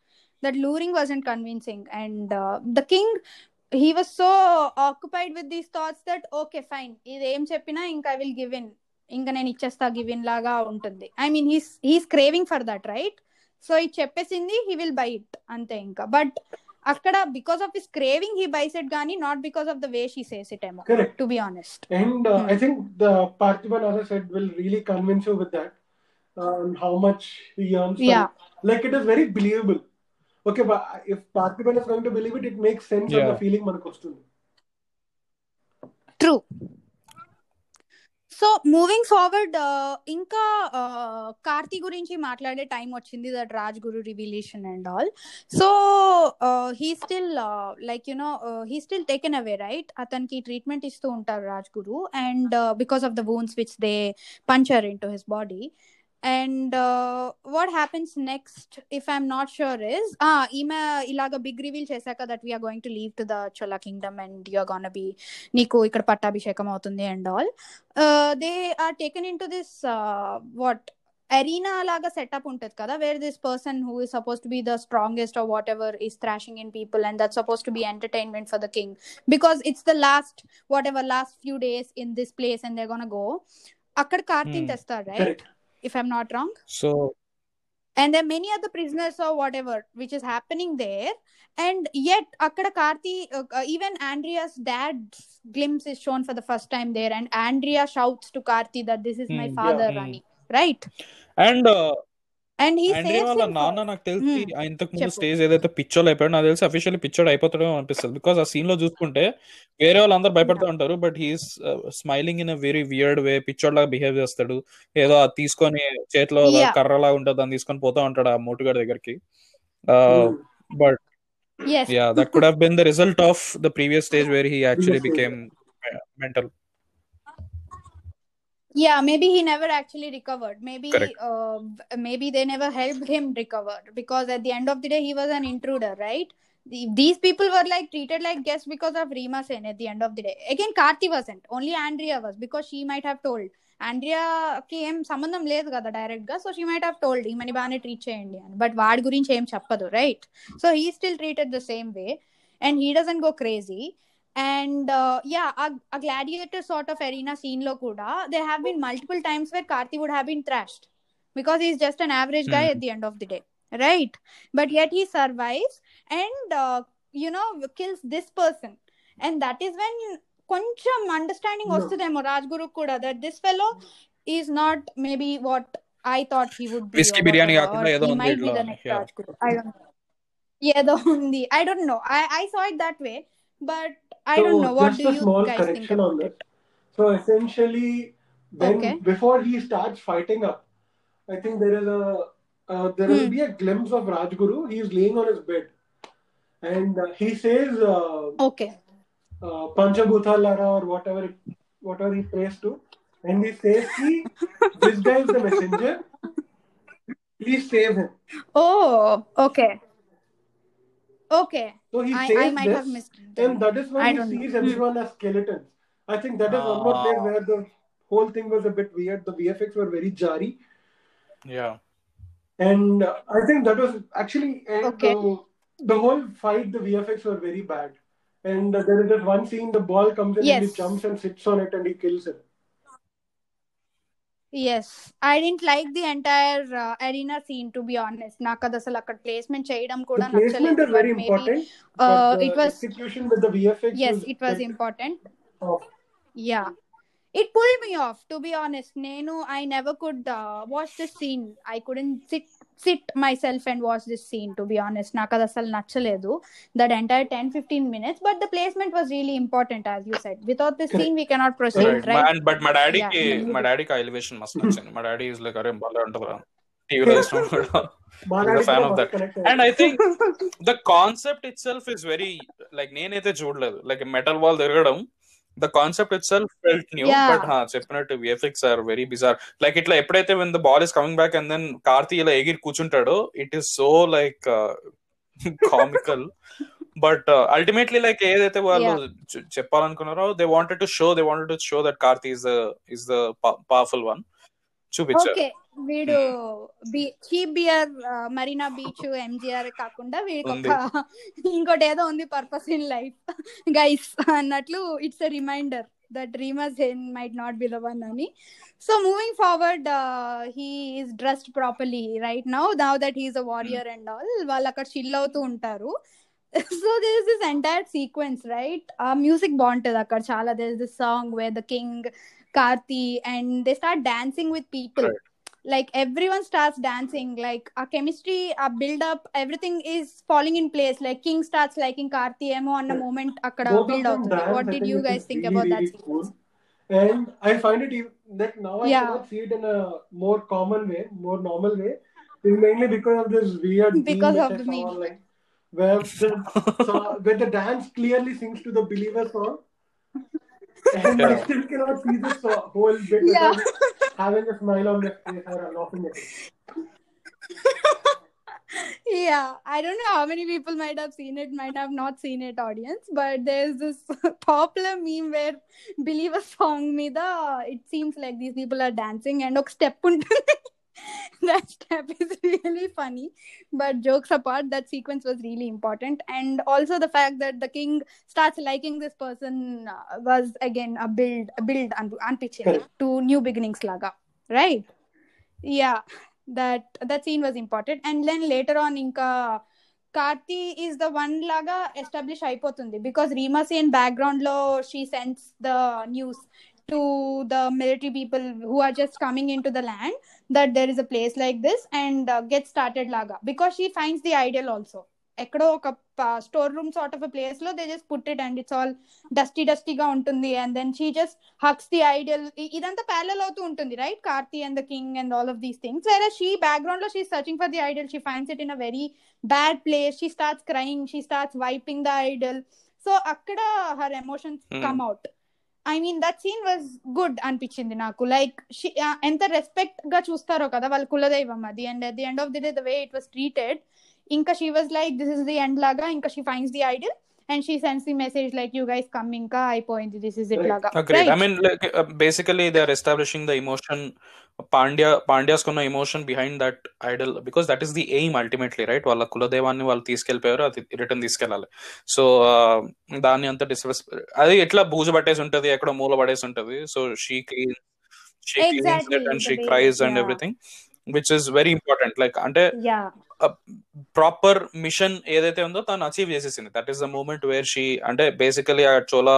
that luring wasn't convincing and the king he was so occupied with these thoughts that okay fine ఇది ఏం చెప్పినా ఇంకా ఐ విల్ గివ్ ఇన్ ఇంకా నేను ఇచ్చేస్తా గివిన్ లాగా ఉంటుంది I mean he's he's craving for that right so ఇది చెప్పేసింది హీ విల్ బై ఇట్ అంతే ఇంకా బట్ అక్కడ because of his craving he buys it గానీ not because of the way she says it ఏమో to be honest and I think the Parthiban also said will really convince you with that how much he yearns like it is very believable okay but if Parthiban is going to believe it it makes sense of the feeling మనకు వస్తుంది true. So moving forward uh, inka uh, Karthi gurinchi maatlade time ochindi that Rajaguru revelation and all so uh, he still uh, like you know uh, he still taken away right atanki treatment isthu untaru Rajaguru and uh, because of the wounds which they puncture into his body and uh, what happens next if I'm not sure is ah ima ilaga big reveal chesaka that we are going to leave to the Chola kingdom and you are going to be niku ikkada pattabhishekam avutundi and all uh, they are taken into this uh, what arena laga setup untad kada where this person who is supposed to be the strongest or whatever is thrashing in people and that's supposed to be entertainment for the king because it's the last whatever last few days in this place and they're going to go అక్కడ కార్తీని తెస్తాడు, right? If I'm not wrong. So and there are many other prisoners or whatever which is happening there, and yet akkada Karthi uh, even Andrea's dad's glimpse is shown for the first time there, and Andrea shouts to Karthi that this is my mm, father yeah, Rani mm. right and uh, and he Andrea says wala nana nak telisi intaku mundu stage edaithe picture ayipadu na telisi officially picture ayipotadu anpistadu because aa scene lo chusukunte vere vallu andaru bhayapadthu untaru but he is uh, smiling in a very weird way, picture la behave chestadu edo aa teeskoni chetlo karra la untadu and teeskoni potha untadu aa motugad degariki but yes yeah that could have been the result of the previous stage where he actually became uh, mental. Yeah, maybe he never actually recovered. Maybe uh, maybe they never helped him recover because at the end of the day he was an intruder, right? The, these people were like treated like guests because of Reema Sen at the end of the day. Again, Karthi wasn't. Only Andrea was, because she might have told. Andrea ki em sambandham ledhu kada direct ga, so she might have told him ani baane treat cheyandi ani. But vaadi gurinchi em cheppadu, right? So he still treated the same way and he doesn't go crazy. And uh, yeah, a, a gladiator sort of arena scene lo kuda there have been multiple times where Karthi would have been thrashed because he's just an average guy mm. at the end of the day, right? But yet he survives and uh, you know kills this person, and that is when koncham understanding ostademo Rajaguru kuda that this fellow is not maybe what I thought he would be. Whiskey biryani akunda edo undi Rajaguru, I don't know, edo undi, I don't know, I I saw it that way. But I so, don't know what do you guys think. Just a small correction on that. So essentially, then okay. before he starts fighting up, I think there is a uh, there hmm. will be a glimpse of Rajaguru. He is laying on his bed, and uh, he says, uh, "Okay, uh, Panchabhutha Lara or whatever whatever he prays to," and he says, "He this guy is the messenger. Please save him." Oh, okay. Okay. So he I, says I might this, have missed it. And that is when he sees know. everyone as skeletons. I think that is uh, one more place where the whole thing was a bit weird. The V F X were very jarry. Yeah. And uh, I think that was actually and, okay. uh, the whole fight. The V F X were very bad. And uh, there is this one scene: the ball comes in, yes. and he jumps and sits on it, and he kills it. Yes, I didn't like the entire uh, arena scene, to be honest. నాకు అసలు అక్కడ placement చేయడం కూడా నచ్చలేదు. Placement is very important. Uh, it was execution with the V F X. Yes, it was like, important. Oh. Yeah. It pulled me off, to be honest. నేను I never could uh, watch this scene. I couldn't sit sit myself and watch this scene, to be honest. నాకు అసలు నచ్చలేదు that entire ten to fifteen minutes, but the placement was really important, as you said. Without this scene we cannot proceed, right? right? And, but my daddy yeah. ki my daddy ka elevation must nachindi. My daddy is like are baller antara T V lo istam kuda. I'm a fan of that. And I think the concept itself is very like nenaithe choodaledu like metal wall derigadam. The concept itself felt new, yeah. but ha చెప్పినట్టు V F X are very bizarre. Like ఇట్లా ఎప్పుడైతే when the ball is coming back and then Karthi ఇలా ఎగిరి కూర్చుంటాడో, it is so like uh, comical. But uh, ultimately like ఏదైతే వాళ్ళు చెప్పాలనుకున్నారో, they wanted to show they wanted to show that Karthi is the is the pa- powerful one. చూపించారు. Okay. వీడు cheap beer Marina beach MGR కాకుండా వీడికి ఇంకోటి ఏదో ఉంది పర్పస్ ఇన్ లైఫ్ గైస్ అన్నట్లు it's a reminder that Reema Sen might not be the one అని. So moving forward he is dressed properly right now now that he's a warrior and all వాళ్ళు అక్కడ chill అవుతూ ఉంటారు. So there is this entire sequence, right? ఆ music బాగుంటుంది అక్కడ చాలా. there is this song where the king, Karthi, and they start dancing with people, right. like everyone starts dancing, like our chemistry, our build up, everything is falling in place, like king starts liking Karthi emo on a moment akkada build up. What did you guys think really, about that really cool. And I find it even, like now I yeah. cannot see it in a more common way, more normal way. It's mainly because of this weird because of the meme like, where the song, where the dance clearly sings to the believer song and yeah. I still cannot see this whole bit yeah. having a smile on their face or laughing at it. Yeah, I don't know how many people might have seen it, might have not seen it, audience, but there's this popular meme where believe a song me the it seems like these people are dancing and ok step ఉంటుంది That step is really funny, but jokes apart, that sequence was really important. And also the fact that the king starts liking this person was again a build a build and un- pitching to New Beginnings laga, right? Yeah, that that scene was important. And then later on inka Karthi is the one laga establish అయిపోతుంది, because Reema Sen background lo she sends the news to the military people who are just coming into the land that there is a place like this, and uh, get started laga, because she finds the ideal also. Ekkado oka uh, storeroom sort of a place lo they just put it and it's all dusty dusty ga untundi, and then she just hugs the ideal. Idantha parallel avutu untundi, right? Karthi and the king and all of these things, whereas she background lo she is searching for the ideal, she finds it in a very bad place, she starts crying, she starts wiping the ideal, so akkada her emotions mm. come out. I mean, that scene was good అనిపించింది నాకు. Like ఎంత respect గా చూస్తారో కదా వాళ్ళ కులదైవం అది, and at the end of the day the way it was treated, ఇంకా she was like this is the end లాగా, ఇంకా she finds the ideal and she sends the message like you guys come inka ayipoyindi, this is it laga. Agreed. Right. I mean, like, uh, basically they are establishing the emotion Pandya Pandya's kona emotion behind that idol, because that is the aim ultimately, right? Valla kula devanni vallu teeskelpayaru adi return teeskelali, so dani anta discuss adi etla booze pattesi untadi ekkada moola padesi untadi, so she cleans she exactly. cleans it and she cries and yeah. everything, which is very important. Like ante yeah a proper mission edaithe undo tanu achieve chesesindi, that is the moment where she ante basically a Chola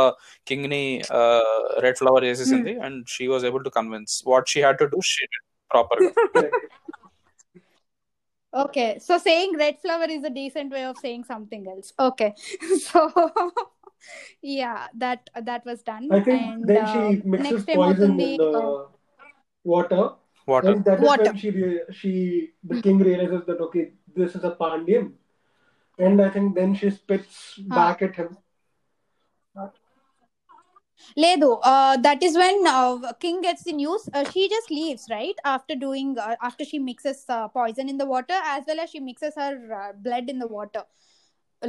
king ni uh, red flower chesesindi mm. and she was able to convince what she had to do, she did properly. Okay, so saying red flower is a decent way of saying something else. Okay. So yeah, that that was done. I think and then uh, she mixes poison with the uh, water Water. And that is Water. when she, she, the king realizes that, okay, this is a Pandyan. And I think then she spits huh. back at him. Ledu, uh, that is when uh, king gets the news. Uh, she just leaves, right? After doing, uh, after she mixes uh, poison in the water, as well as she mixes her uh, blood in the water.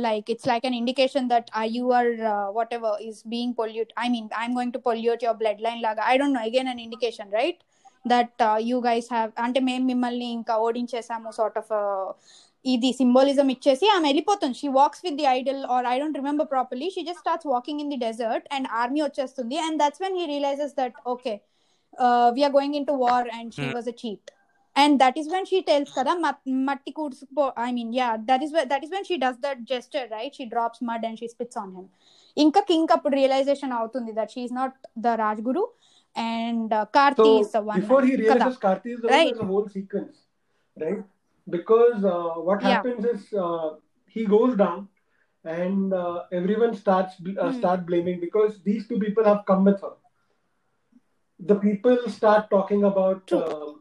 Like, it's like an indication that uh, you are uh, whatever is being polluted. I mean, I'm going to pollute your bloodline laga. I don't know. Again, an indication, right? That uh, you guys have ante mem mimmalni inka odinchesamo sort of uh, idi symbolism ichchesi am elipotundi. She walks with the idol, or I don't remember properly, she just starts walking in the desert and army vachestundi, and that's when he realizes that okay uh, we are going into war and she hmm. was a cheat, and that is when she tells kada matti koodsuko, I mean yeah, that is where, that is when she does that gesture, right? She drops mud and she spits on him. Inka king appudu realization avutundi that she is not the Rajaguru, and uh, Karthi so is the one. Before he realizes Kada. Karthi is the right. one, there's a whole sequence, right? Because uh, what yeah. happens is uh, he goes down and uh, everyone starts uh, mm. start blaming, because these two people have come with her. The people start talking about uh,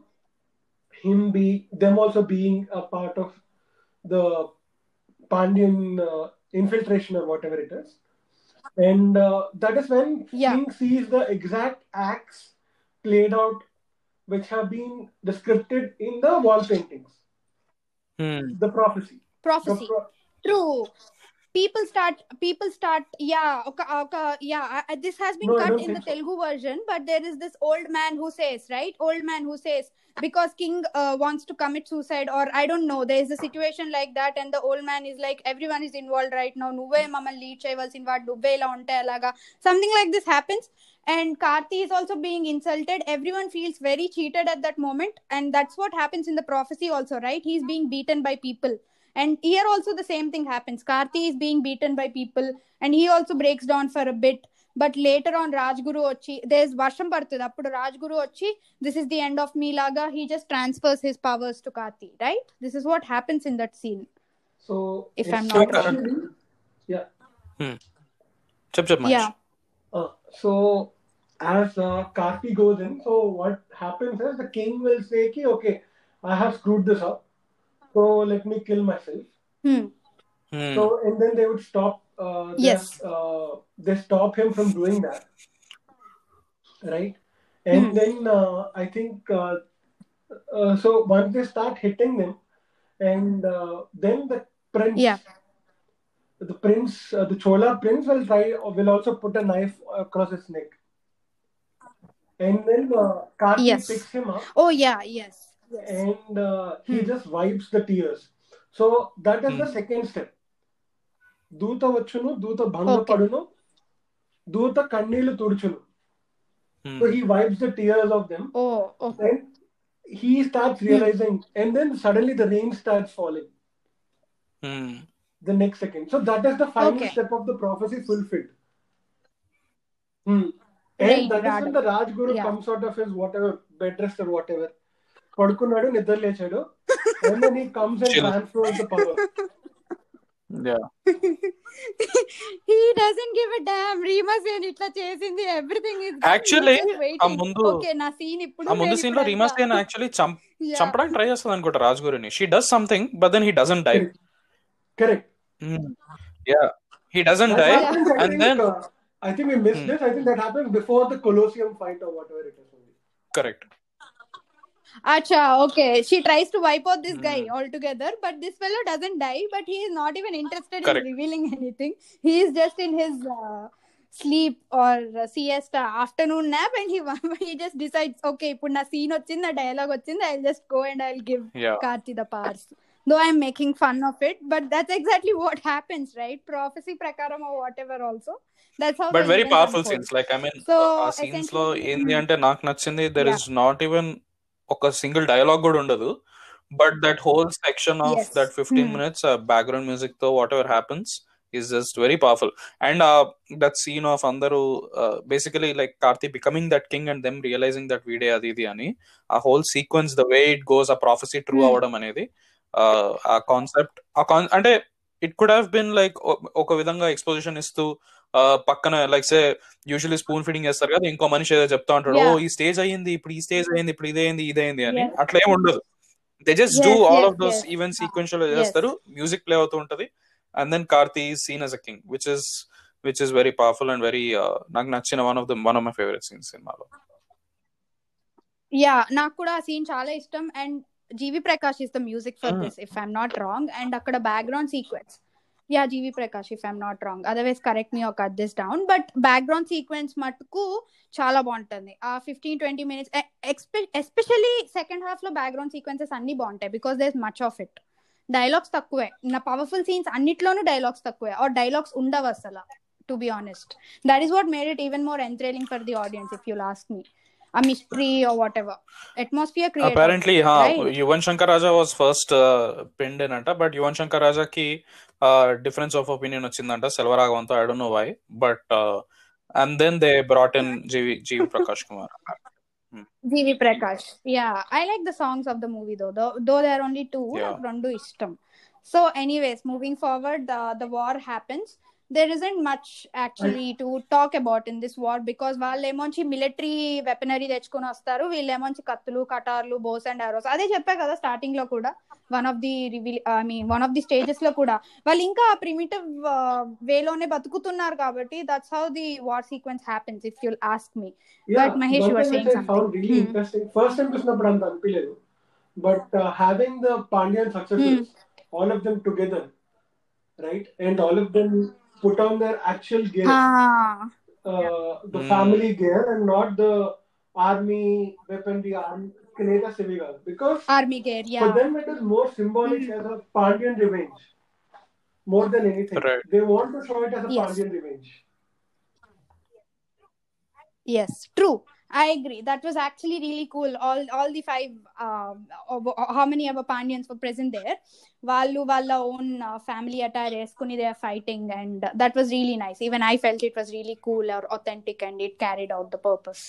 him being, them also being a part of the Pandyan uh, infiltration or whatever it is. And uh, that is when yeah. King sees the exact acts played out which have been described in the wall paintings. Hmm. The prophecy. Prophecy. The pro- True. People start, people start, yeah, okay, okay, yeah, uh, this has been no, cut in the so. Telugu version, but there is this old man who says, right? Old man who says, because king uh, wants to commit suicide, or I don't know, there is a situation like that, and the old man is like, everyone is involved right now, nuvve mammal lead cheyavalsin vaadu nuvve ila unte alaga, something like this happens, and Karthi is also being insulted, everyone feels very cheated at that moment, and that's what happens in the prophecy also, right? He is being beaten by people. And here also the same thing happens. Karthi is being beaten by people and he also breaks down for a bit. But later on, Rajaguru vachi, there's varsham padutundi. Appudu Rajaguru vachi, this is the end of me laga. He just transfers his powers to Karthi, right? This is what happens in that scene. So, if I'm not wrong. Right. Yeah. Hmm. Chap chap match. Yeah. Uh, so, as uh, Karthi goes in, so what happens is the king will say, ki, okay, I have screwed this up. So let me kill myself. Hmm. Hmm. So and then they would stop. Uh, they, yes. Uh, they stop him from doing that, right? And hmm. then uh, I think uh, uh, so. Once they start hitting them, and uh, then the prince, yeah. the prince, uh, the Chola prince will try. Will also put a knife across his neck. And then uh, Karthi yes. picks him up. Oh yeah. Yes. yes. and uh, he hmm. just wipes the tears. So that is hmm. the second step. దూత వచ్చును, దూత భంగపడును, దూత కన్నీళ్లు తుడుచును. So he wipes the tears of them. Oh, okay. And he starts realizing, and then suddenly the rain starts falling. Hmm. The next second. So that is the final okay. step of the prophecy fulfilled. Hmm. And rain, that is when the Rajaguru yeah. comes out of his whatever bed rest or whatever. Padukunnadu, nidra lechadu, and then he comes and transfers the power. Yeah. He doesn't give a damn. Reema Sen itla chesindi, everything is actually ఆ ముందు okay నా scene ఇప్పుడు ఆ ముందు scene లో Reema Sen actually చంపడానికి try చేస్తది అనుకుంటా రాజగురుని. She does something but then he doesn't die. Correct. Mm. Yeah. He doesn't die and then uh, I think we missed hmm. this. I think that happened before the Colosseum fight or whatever it is only. Correct. Acha, okay. She tries to wipe out this mm. guy altogether, but this fellow doesn't die, but he is not even interested Correct. in revealing anything. He is just in his uh, sleep or uh, siesta afternoon nap, and he he just decides, okay, ఇప్పుడు నా scene వచ్చింది, నా dialogue వచ్చింది, I'll just go and I'll give yeah. Karthi the powers. Though I'm making fun of it, but that's exactly what happens, right? Prophecy prakaram or whatever also. That's how. But very powerful scenes. Like, I mean, so, uh, scenes lo endi ante నాకు నచ్చింది, there yeah. is not even ఒక single dialogue కూడా ఉండదు, but that whole section of that fifteen minutes background music తో whatever happens is just very powerful. And that scene of అందరూ basically like Karthi becoming that king and them realising that వీడే అది ఇది అని ఆ whole sequence, the way it goes, ఆ prophecy true అవడం అనేది ఆ కాన్సెప్ట్, అంటే it could have been like ఒక విధంగా ఎక్స్పోజిషన్ ఇస్తూ పక్కన like say usually spoon feeding చేస్తారు కదా, ఇంకో మనిషి ఏదో చెప్తా ఉంటాడు, ఓ ఈ స్టేజ్ అయ్యింది, ఇప్పుడు ఈ స్టేజ్ అయింది, ఇప్పుడు ఇదేంది ఇదేంది అని, అట్లా ఏమి ఉండదు. They just do all of those event sequential చేస్తారు, మ్యూజిక్ ప్లే అవుతూ ఉంటది, and then Karthi seen as a king, which is which is very powerful and very నాకు నచ్చిన one of the one of my favourite scenes సినిమాలో. Yeah, నాకు కూడా ఆ scene చాలా ఇష్టం. And G V. Prakash is the music for mm. this, if I'm not wrong, and akkada background sequence. Yeah, G V. Prakash, if I'm not wrong. Otherwise, correct me or cut this down. But background sequence matku chala bontundi. Ah, fifteen to twenty minutes, especially second half lo background sequences anni bontai because there's much of it. Dialogues takkave. Na powerful scenes annitlonu dialogues takkave or dialogues undav asala, to be honest. That is what made it even more enthralling for the audience, if you'll ask me. A mystery or whatever. Atmosphere created. Apparently, right? Haan, Yuvan Shankar Raja was first uh, pinned in anta, but Yuvan Shankar Raja ki uh, difference of opinion ochindanta, Selvaraghavan tho, I don't know why, but uh, and then they brought in G V. Prakash Kumar. G V. Prakash, yeah. I like the songs of the movie though, though, though there are only two, yeah. Rendu ishtam. So anyways, moving forward, the, the war happens. There isn't much actually to talk about in this war because వాళ్ళేమోంచి military weaponry తెచ్చుకొని వస్తారు, వీళ్ళేమోంచి కత్తులు కటార్లు Bose and Aorus. అదే చెప్పా కదా starting లో కూడా, one of the reveal I mean one of the stages లో కూడా వాళ్ళు ఇంకా ప్రిమిటివ్ వేలోనే బతుకుతున్నారు కాబట్టి that's how the war sequence happens if you'll ask me. But Mahesh you are saying something. First time చూసినప్పుడు అంత అనిపించలేదు, but having the Pandyan successors all of them together, right, and all of them put on their actual gear, ah. uh, yeah. the mm. family gear and not the army weapon, the army Canada civil, because army gear, yeah. for them it is more symbolic mm. as a Parthiban revenge more than anything, right. They want to show it as a yes. Parthiban revenge. Yes, true, I agree. That was actually really cool. All all the five, um, how many of our Pandyans were present there? Vallu valla own uh, family attire eskuni they are fighting, and that was really nice. Even I felt it was really cool or authentic, and it carried out the purpose.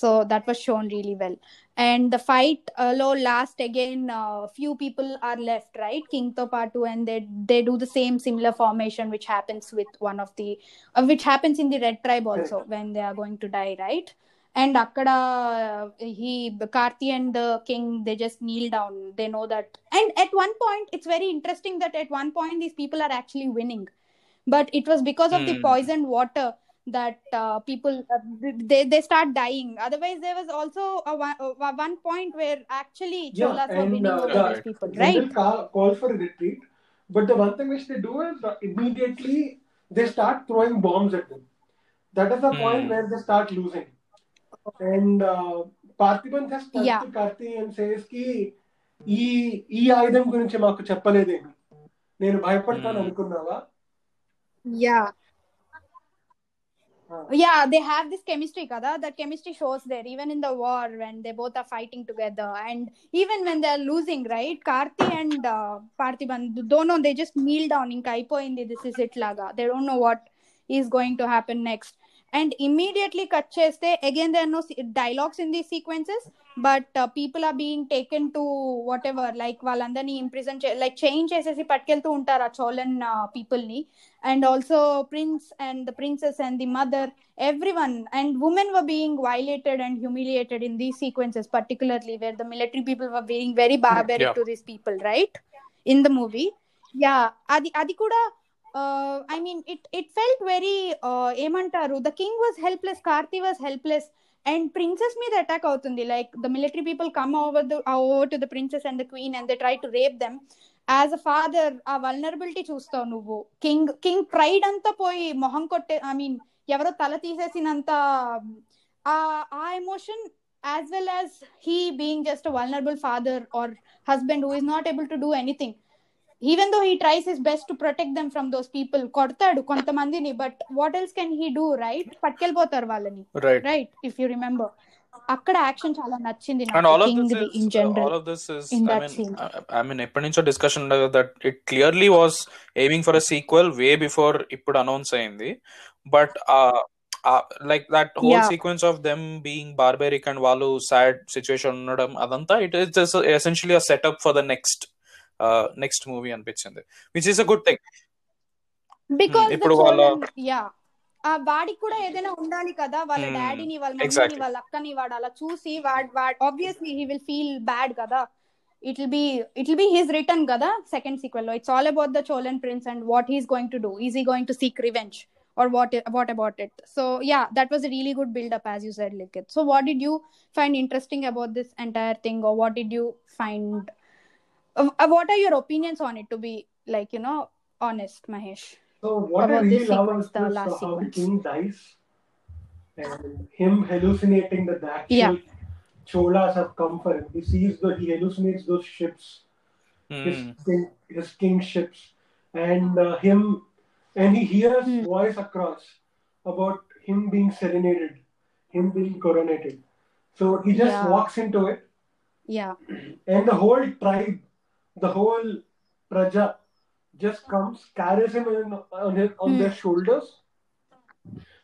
So that was shown really well. And the fight uh, lo last again, uh, few people are left, right? King to Patu, and they they do the same similar formation which happens with one of the uh, which happens in the red tribe also when they are going to die, right? And akkada he Karthi and the king, they just kneel down, they know that. And at one point it's very interesting that at one point these people are actually winning, but it was because of mm. the poisoned water that uh, people uh, they they start dying. Otherwise there was also a, a one point where actually Cholas yeah, were winning over uh, these people, right? Call for a retreat, but the one thing which they do is immediately they start throwing bombs at them. That is the mm. point where they start losing. And uh, Parthiban has touched yeah. Karthi and says ki ఈ ఈ ఆయుధం గురించి మాకు చెప్పలేదేమి, నేను భయపడతాను అనుకున్నావా? Yeah. Yeah, they have this chemistry kada, that chemistry shows there even in the war when they both are fighting together and even when they are losing, right? Karthi and uh, Parthiban, don't know, they just kneel down inka aipoyindi, this is it laga, they don't know what is going to happen next, and immediately cut cheste again there are no dialogues in these sequences, but uh, people are being taken to whatever, like valandani imprison che- like change chesesi patkeltu untaru Cholan uh, people ni, and also prince and the princess and the mother, everyone, and women were being violated and humiliated in these sequences, particularly where the military people were being very barbaric yeah. to these people, right? In the movie yeah adi adi kuda Uh, I mean, it it felt very ఏమంటారు, the king was helpless, Karthi was helpless, and princess మీద attack అవుతుంది, like the military people come over the over to the princess and the queen and they try to rape them. As a father, ఆ vulnerability చూస్తావు నువ్వు, king king pride అంతా పోయి మొహం కొట్టే, I mean ఎవరో తల తీసేసినంత ఆ emotion, as well as he being just a vulnerable father or husband who is not able to do anything. Even though he tries his best to protect them from those people, kodtadu kontamandini, but what else can he do, right? Patkel potaru vallani, right? If you remember akkada action chala nachindi na, and all of this is, in general all of this is i mean I, I mean eppadi nuncho discussion that it clearly was aiming for a sequel way before ippudu announce ayindi, but uh, uh, like that whole yeah. sequence of them being barbaric and valu sad situation unnadam adantha, it is just essentially a setup for the next Uh, next movie అనిపించింది, which is a good thing because ఇప్పుడు వాళ్ళ వాడికి కూడా ఏదైనా ఉండాలి కదా, వాళ్ళ డాడీని వాళ్ళ మమ్మీని వాళ్ళ అక్కని వాడు అలా చూసి obviously he will feel bad కదా, it will be it will be his return కదా second sequel లో. It's all about the Cholan prince and what he is going to do, is he going to seek revenge or what what about it? So yeah, that was a really good build up, as you said, Likit. So what did you find interesting about this entire thing, or what did you find Uh, what are your opinions on it, to be like, you know, honest, Mahesh? So what I really love is the last how sequence. King dies and him hallucinating that the actual yeah. Cholas have come for him. He sees the, he hallucinates those ships, mm. his, king, his king ships, and uh, him, and he hears mm. voice across about him being serenaded, him being coronated. So he just yeah. walks into it. Yeah. And the whole tribe, the whole praja just comes, carries him in, on, his, on mm. their shoulders.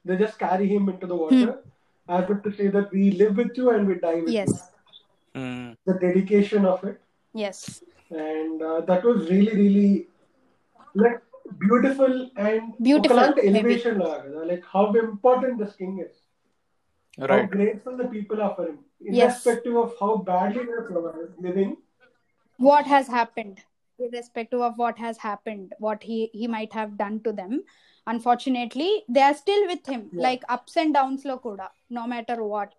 They just carry him into the water. Mm. As if to say that we live with you and we die with yes. you. Yes. Mm. The dedication of it. Yes. And uh, that was really, really like beautiful and beautiful elevation. Like how important this king is. Right. How grateful the people are for him. Irrespective yes. of how badly they are living. What has happened, irrespective of what has happened, what he he might have done to them, unfortunately they are still with him yeah. like ups and downs lo kuda, no matter what.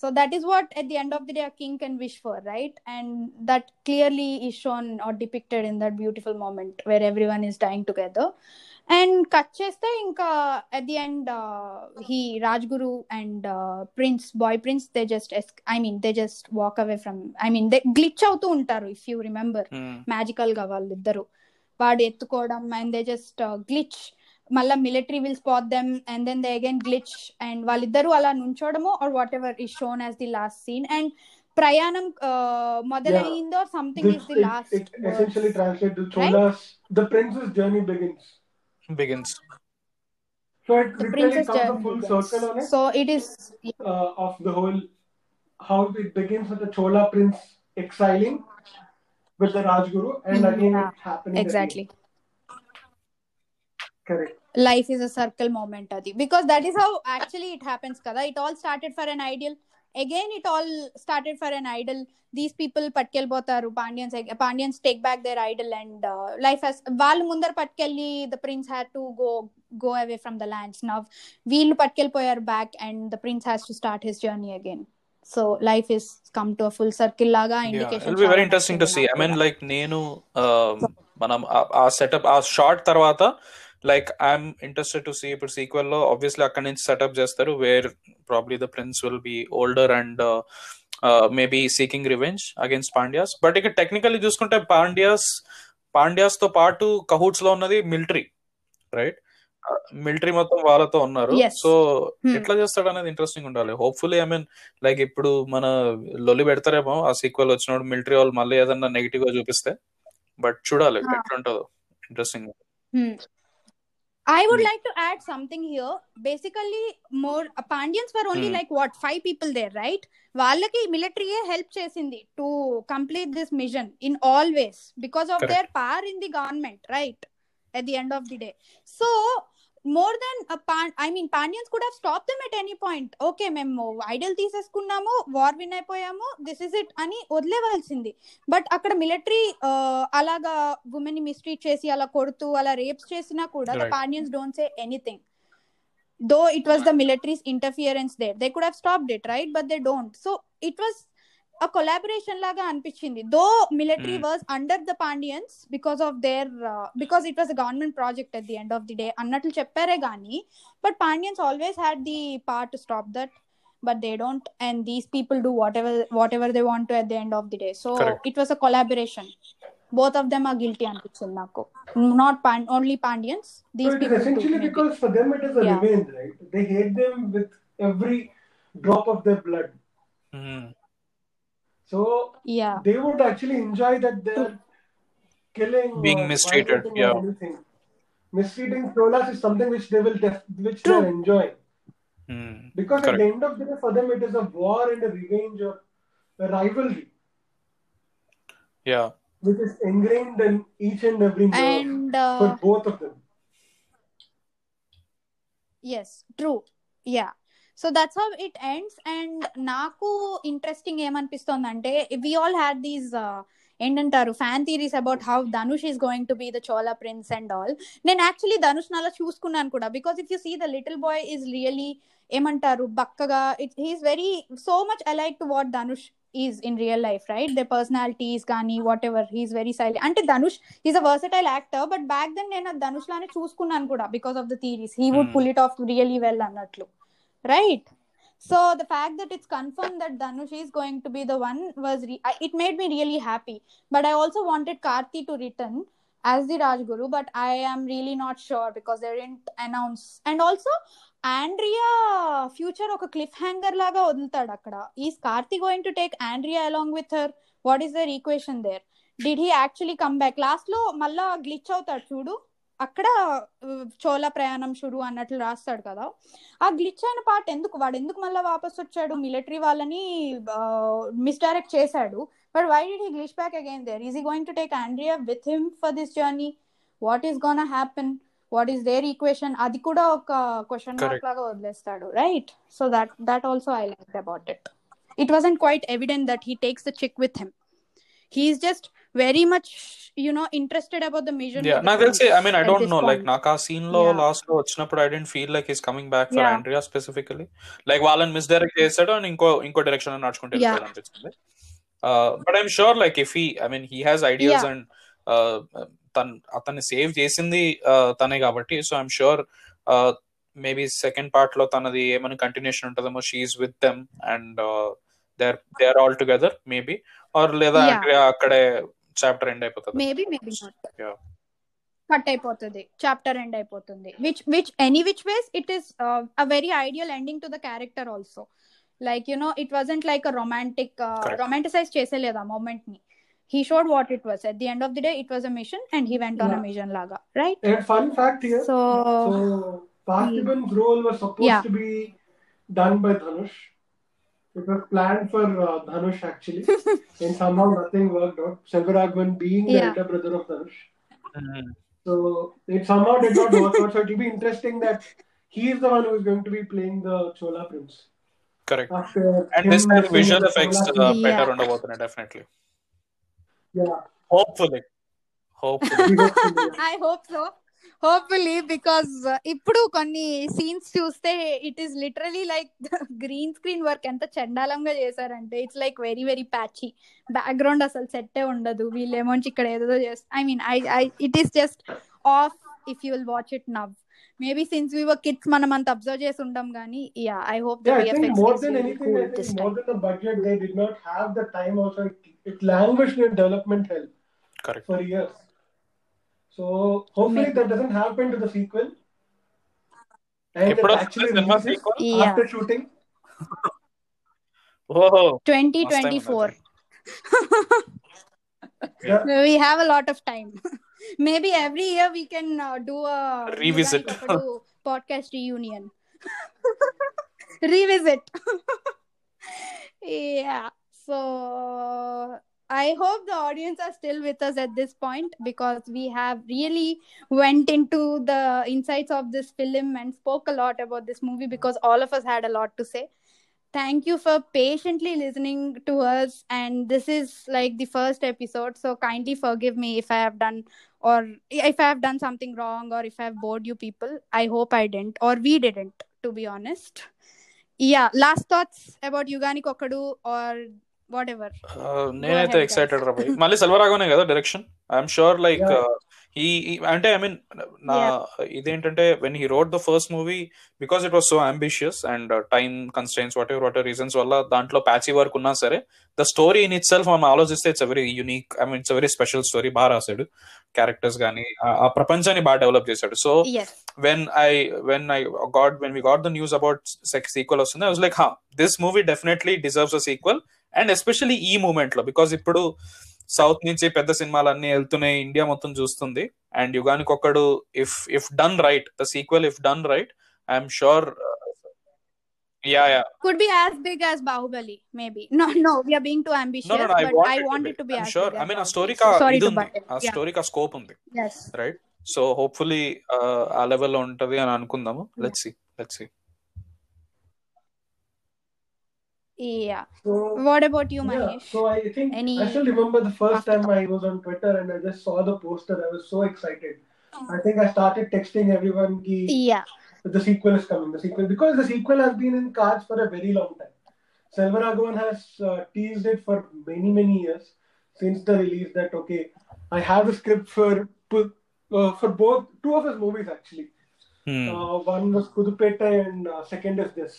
So that is what at the end of the day a king can wish for, right? And that clearly is shown or depicted in that beautiful moment where everyone is dying together. And cut cheste inka at the end uh, he Rajaguru and uh, prince boy prince they just es- i mean they just walk away from, i mean they glitch outu untaru, if you remember mm. magical ga vallu iddaru vaadu ettukodam and they just uh, glitch, malla military will spot them and then they again glitch and vallidaru ala nunchodamo or whatever is shown as the last scene. And prayanam uh, modalayindo yeah. something this, is the it, last it essentially translates to Cholas, right? The prince's journey begins begins so it the literally comes a full begins. circle on it. So it is yeah. uh, of the whole how it begins with the Chola prince exiling with the Rajaguru and mm-hmm. again yeah. it's happening exactly again. Correct. Life is a circle moment adi, because that is how actually it happens kada. It all started for an ideal, again it all started for an idol, these people patkel potaru, Pandyans Pandyans take back their idol and uh, life has vaallu mundar patkelli, the prince had to go go away from the lands, now veelu patkel poyar back and the prince has to start his journey again. So life is come to a full circle laga indication. Yeah, it will be very interesting to see. I mean like nenu um, manam aa setup aa short tarvata like I'm interested to see ఇప్పుడు sequel లో obviously అక్కడ నుంచి setup చేస్తారు where probably the prince will be older and maybe seeking revenge against Pandyas. But ఇక్కడ technically చూసుకుంటే పాండ్యాస్ పాండ్యాస్ తో పాటు కహూట్స్ లో ఉన్నది మిలిటరీ, రైట్? మిలిటరీ మొత్తం వాళ్ళతో ఉన్నారు. సో ఎట్లా చేస్తాడు అనేది ఇంట్రెస్టింగ్ ఉండాలి. హోప్ఫుల్లీ ఐ మీన్ లైక్ ఇప్పుడు మన లొల్లి పెడతారేమో ఆ సీక్వెల్ వచ్చినప్పుడు మిలిటరీ వాళ్ళు మళ్ళీ ఏదన్నా నెగిటివ్ గా చూపిస్తే, బట్ చూడాలి ఎట్లుంటుందో, interesting. I would like to add something here. Basically, more uh, Pandyans were only mm. like what five people there, right? Vallaki military help chesindi to complete this mission in all ways because of Correct. Their power in the government, right? At the end of the day, so more than a Pan, I mean Pandyans could have stopped them at any point. Okay, memo idol teeseskunnamo, war win ayipoyamo, this is it ani odlevalsindi. But akkada military uh, alaga women mistreat chesi ala kodtu ala rapes chesina kuda right. The Pandyans don't say anything, though it was the military's interference there. They could have stopped it, right? But they don't. So it was a collaboration laga anpichindi, though military mm. was under the Pandyans because of their uh, because it was a government project at the end of the day annatlu cheppare gaani, but Pandyans always had the power to stop that, but they don't, and these people do whatever whatever they want to at the end of the day. So Correct. It was a collaboration. Both of them are guilty anpichindi naaku, not Pan- only Pandyans, these so people essentially too, because for them it is a yeah. revenge, right? They hate them with every drop of their blood. mm. So yeah. they would actually enjoy that they're killing, being mistreated, yeah. Anything. Mistreating Cholas is something which they will, def- which they are enjoying. Mm. Because Correct. At the end of the day, for them it is a war and a revenge or a rivalry. Yeah. Which is ingrained in each and every and, uh, for both of them. Yes, true. Yeah. So that's how it ends. And naaku interesting em anpisthundante we all had these uh, endantaru fan theories about how Dhanush is going to be the Chola prince and all. Nen actually Dhanush nala chuskunnanu kuda, because if you see the little boy is really em antaru bakkaga, he is very so much alike to what Dhanush is in real life, right? Their personalities gaani whatever, he is very silent. Ante Dhanush is a versatile actor, but back then nenu Dhanush lane chuskunnanu kuda because of the theories he would pull it off really well annatlu. Right. So the fact that it's confirmed that Dhanush is going to be the one was re- I, it made me really happy. But I also wanted Karthi to return as the Rajaguru, but I am really not sure because they didn't announce. And also Andrea future oka cliffhanger laga odultadu akkada. Is Karthi going to take Andrea along with her? What is their equation there? Did he actually come back? Last lo malla glitch avutadu chudu. అక్కడ చోళ ప్రయాణం షుడు అన్నట్లు రాస్తాడు కదా, ఆ glitch అయిన part ఎందుకు, వాడు ఎందుకు మళ్ళీ వాపస్ వచ్చాడు? మిలిటరీ వాళ్ళని మిస్డైరెక్ట్ చేశాడు, but why did he glitch back again there? Is he going to take Andrea with him for this journey? What is gonna happen? What is there equation? అది కూడా ఒక క్వశ్చన్ మార్క్ లాగా వదిలేస్తాడు, right? So that that also I like about it. It wasn't quite evident that he takes the chick with him. He is just very much, you know, interested about the mission. Yeah, na they'll say, I mean, I don't know, point. Like, naka scene lo yeah. last lo vachinappudu, I didn't feel like he's coming back for yeah. Andrea specifically. Like, Valan misdirect chesadu and inko inko direction lo nadukunte veltadu anpistundi. But I'm sure, like, if he, I mean, he has ideas yeah. and uh, tan atane save chesindi uh, tane kabatti, so I'm sure uh, maybe second part lo tanadi emana continuation untademo, she is with them and uh, they're they're all together maybe. Or లేదా అక్కడే chapter end అయిపోతుంది, maybe maybe not cut అయిపోతుంది, chapter end అయిపోతుంది. Which which any which ways it is a very ideal ending to the character also. Like you know it wasn't like a romantic romanticise చేసేలేదు ఆ moment ని. He showed what it was at the end of the day. It was a mission and he went on a mission లాగా, right? Fun fact here, so Parthiban role was supposed to be done by Dhanush. It was planned for uh, Dhanush actually, and somehow nothing worked out. Selvaraghavan being yeah. the elder brother of Dhanush, mm-hmm. so it somehow did not work out. So it will be interesting that he is the one who is going to be playing the Chola prince. Correct. After and this time visual effects uh, yeah. better underwater definitely. Yeah. Hopefully. Hopefully. I hope so. Hopefully, because ఇప్పుడు కొన్ని scenes చూస్తే it is literally like green screen work ఎంత చండాలంగా చేశారంటే it's like very very patchy background, అసలు సెట్టే ఉండదు. వీళ్ళేమోంచి ఇక్కడ ఏదో చేస్తారు, I mean I it is just off if you will watch it now. Maybe since we were kids మనం అంత అబ్జర్వ్ చేసి ఉంటాం కానీ yeah, I hope the V F X is more than anything cool this time. More than the budget, they did not have the time also. It languished in development hell. Correct. For years. So hopefully Maybe. that doesn't happen to the sequel. And it actually cinema sequel yeah. after shooting. oh. twenty twenty-four yeah. We have a lot of time. Maybe every year we can uh, do a revisit do podcast reunion revisit yeah so I hope the audience are still with us at this point because we have really went into the insights of this film and spoke a lot about this movie because all of us had a lot to say. Thank you for patiently listening to us, and this is like the first episode, so kindly forgive me if I have done or if I have done something wrong or if I have bored you people. I hope I didn't, or we didn't, to be honest. Yeah, last thoughts about Yuganiki Okkadu or whatever. Uh, నేనైతే excited రా bye. మళ్ళీ సెల్వరాఘవనే కదా direction. I'm sure like he అంటే I mean నా ఇదేంటంటే when he wrote the first movie because it was so ambitious and time constraints whatever whatever reasons వల్ల దాంట్లో ప్యాచీ వర్క్ ఉన్నా సరే the story in itself మనం ఆలోచిస్తే it's very unique I mean it's very special story. బాగా రాశాడు characters కానీ ఆ ప్రపంచాన్ని బాగా డెవలప్ చేశాడు. So when I when I got when we got the news about sequel వస్తుంది ఐ వాస్ లైక్ హా this movie definitely deserves a sequel and especially ఈ మూమెంట్ లో బికాస్ ఇప్పుడు సౌత్ నుంచి పెద్ద సినిమాలన్నీ వెళ్తున్నాయి, ఇండియా మొత్తం చూస్తుంది. And Yuganiki Okkadu if if done right the sequel if done right I'm sure yeah yeah could be as big as Bahubali maybe. no no we are being too ambitious no, no, no, but I want it to be, I'm sure. I mean a story ka idu undi, a story ka scope undi, yes right. So hopefully ఆ level లో ఉంటది అని అనుకుందాము. let's see let's see Yeah. So, what about you, Manish? Yeah. So I think Any... I still remember the first time I was on Twitter and I just saw the poster. I was so excited. Oh. I think I started texting everyone ki yeah. the sequel is coming. The sequel because the sequel has been in cards for a very long time. Selvaraghavan has uh, teased it for many many years since the release that okay, I have a script for uh, for both two of his movies actually. Hmm. Uh, one was Pudupetta and uh, second is this.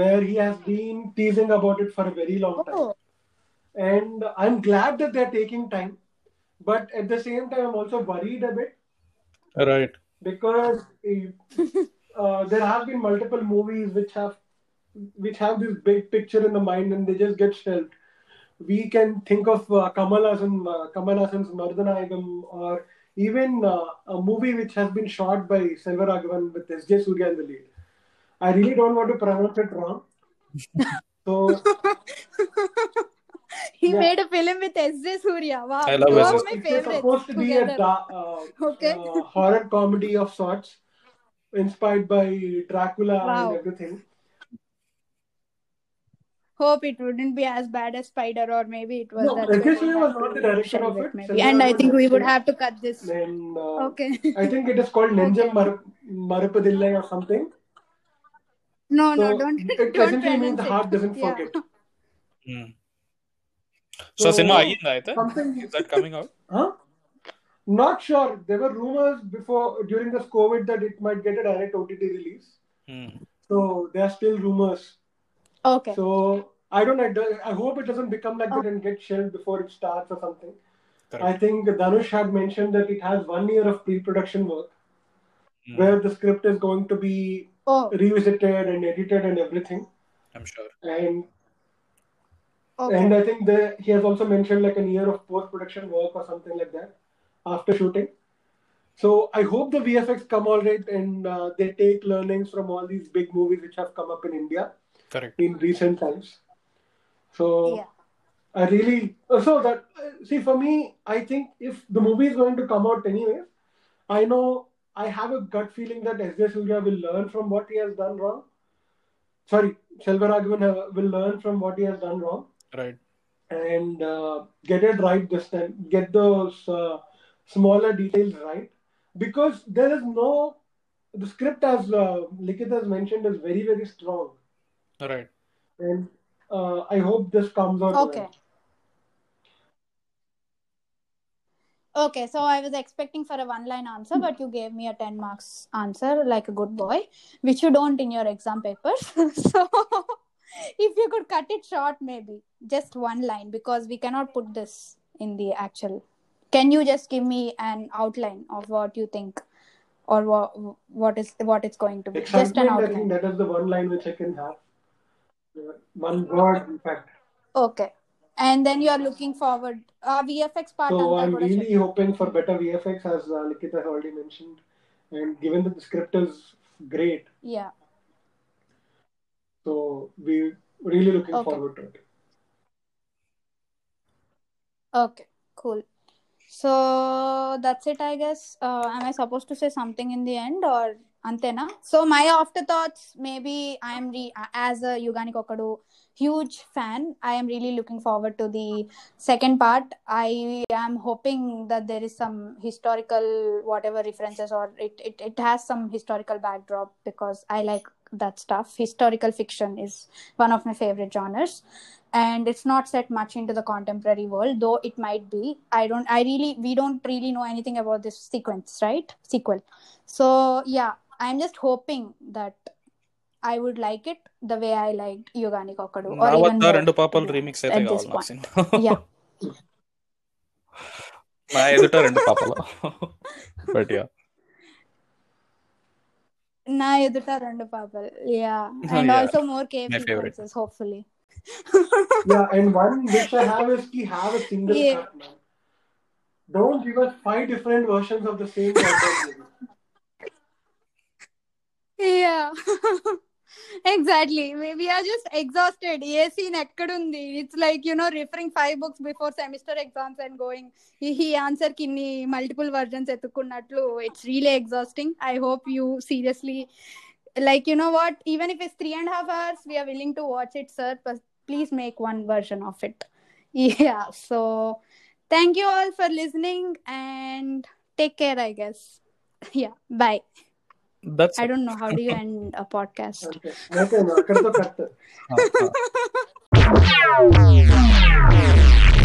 Where he has been teasing about it for a very long time. Oh. And I'm glad that they're taking time. But at the same time, I'm also worried a bit. Right. Because uh, there have been multiple movies which have which have this big picture in the mind and they just get shelved. We can think of uh, Kamal Hassan, uh, Kamal Hassan's Mardhanayagam or even uh, a movie which has been shot by Selvaraghavan with S J Suryah in the lead. I really don't want to pronounce it wrong. So he yeah. made a film with S J Suryah. Wow, I love two of my favorites. It's supposed to be together. a uh, okay. uh, horror comedy of sorts, inspired by Dracula wow. and everything. Hope it wouldn't be as bad as Spider, or maybe it was. No, S J Suryah was not the director of it. Maybe. And I think we would have to cut this. Then, uh, okay. I think it is called Nenjam Mar- Marupadillai or something. No, so no, don't. It doesn't mean the heart doesn't yeah. forget. Mm. So, cinema ainda aithe? Something is that coming out? Huh? Not sure. There were rumors before during this COVID that it might get a direct O T T release. Mm. So there are still rumors. Okay. So I don't. I hope it doesn't become like oh. that and get shelved before it starts or something. Correct. I think Dhanush had mentioned that it has one year of pre-production work, mm. where the script is going to be. Oh. Revisited and edited and everything. I'm sure. And okay. and I think that he has also mentioned like a year of post-production work or something like that after shooting. So I hope the V F X come all right and uh, they take learnings from all these big movies which have come up in India. Correct. In recent times. So yeah. I really so that see for me I think if the movie is going to come out anyway, I know. I have a gut feeling that S J Suryah will learn from what he has done wrong. Sorry, Selvaraghavan will learn from what he has done wrong. Right. And uh, get it right this time. Get those uh, smaller details right. Because there is no... The script, as uh, Likit has mentioned, is very, very strong. Right. And uh, I hope this comes out. Okay. Right. Okay, so I was expecting for a one-line answer, but you gave me a ten marks answer, like a good boy, which you don't in your exam papers. So, if you could cut it short, maybe, just one line, because we cannot put this in the actual. Can you just give me an outline of what you think, or what, what is what it's going to be? It's just an outline. I think that is the one line which I can have. Uh, one word, in fact. Okay. And then you are looking forward uh, V F X part. So I'm really hoping for better V F X, as uh, Nikita has already mentioned, and given that the script is great. Yeah. So we're really looking okay. forward to it. Okay, cool. So that's it, I guess. Uh, am I supposed to say something in the end, or Antena? So my afterthoughts, maybe I am re- as a Yuganiki Okkadu huge fan, I am really looking forward to the second part. I am hoping that there is some historical whatever references, or it, it, it has some historical backdrop, because I like that stuff. Historical fiction is one of my favorite genres, and it's not set much into the contemporary world, though it might be. I don't, I really, we don't really know anything about this sequence, right? Sequel. So yeah, I'm just hoping that I would like it the way I liked Yuganiki Okkadu. Or even more at this point. Yeah. I edita rendu papalu. But yeah. Na edita rendu papalu. Yeah. And yeah. also more K P references, hopefully. Yeah, and one which I have is ki have a single yeah. cut, man. Don't give us five different versions of the same content. Yeah. Exactly. We are just exhausted. Ye scene ekkadundi. It's like, you know, referring five books before semester exams and going, he answer kinni multiple versions etukunnatlu. It's really exhausting. I hope you seriously, like, you know what, even if it's three and a half hours, we are willing to watch it, sir. But please make one version of it. Yeah. So thank you all for listening, and take care, I guess. Yeah. Bye. That's I it. Don't know, how do you end a podcast? Okay, okay, no, cut the cut.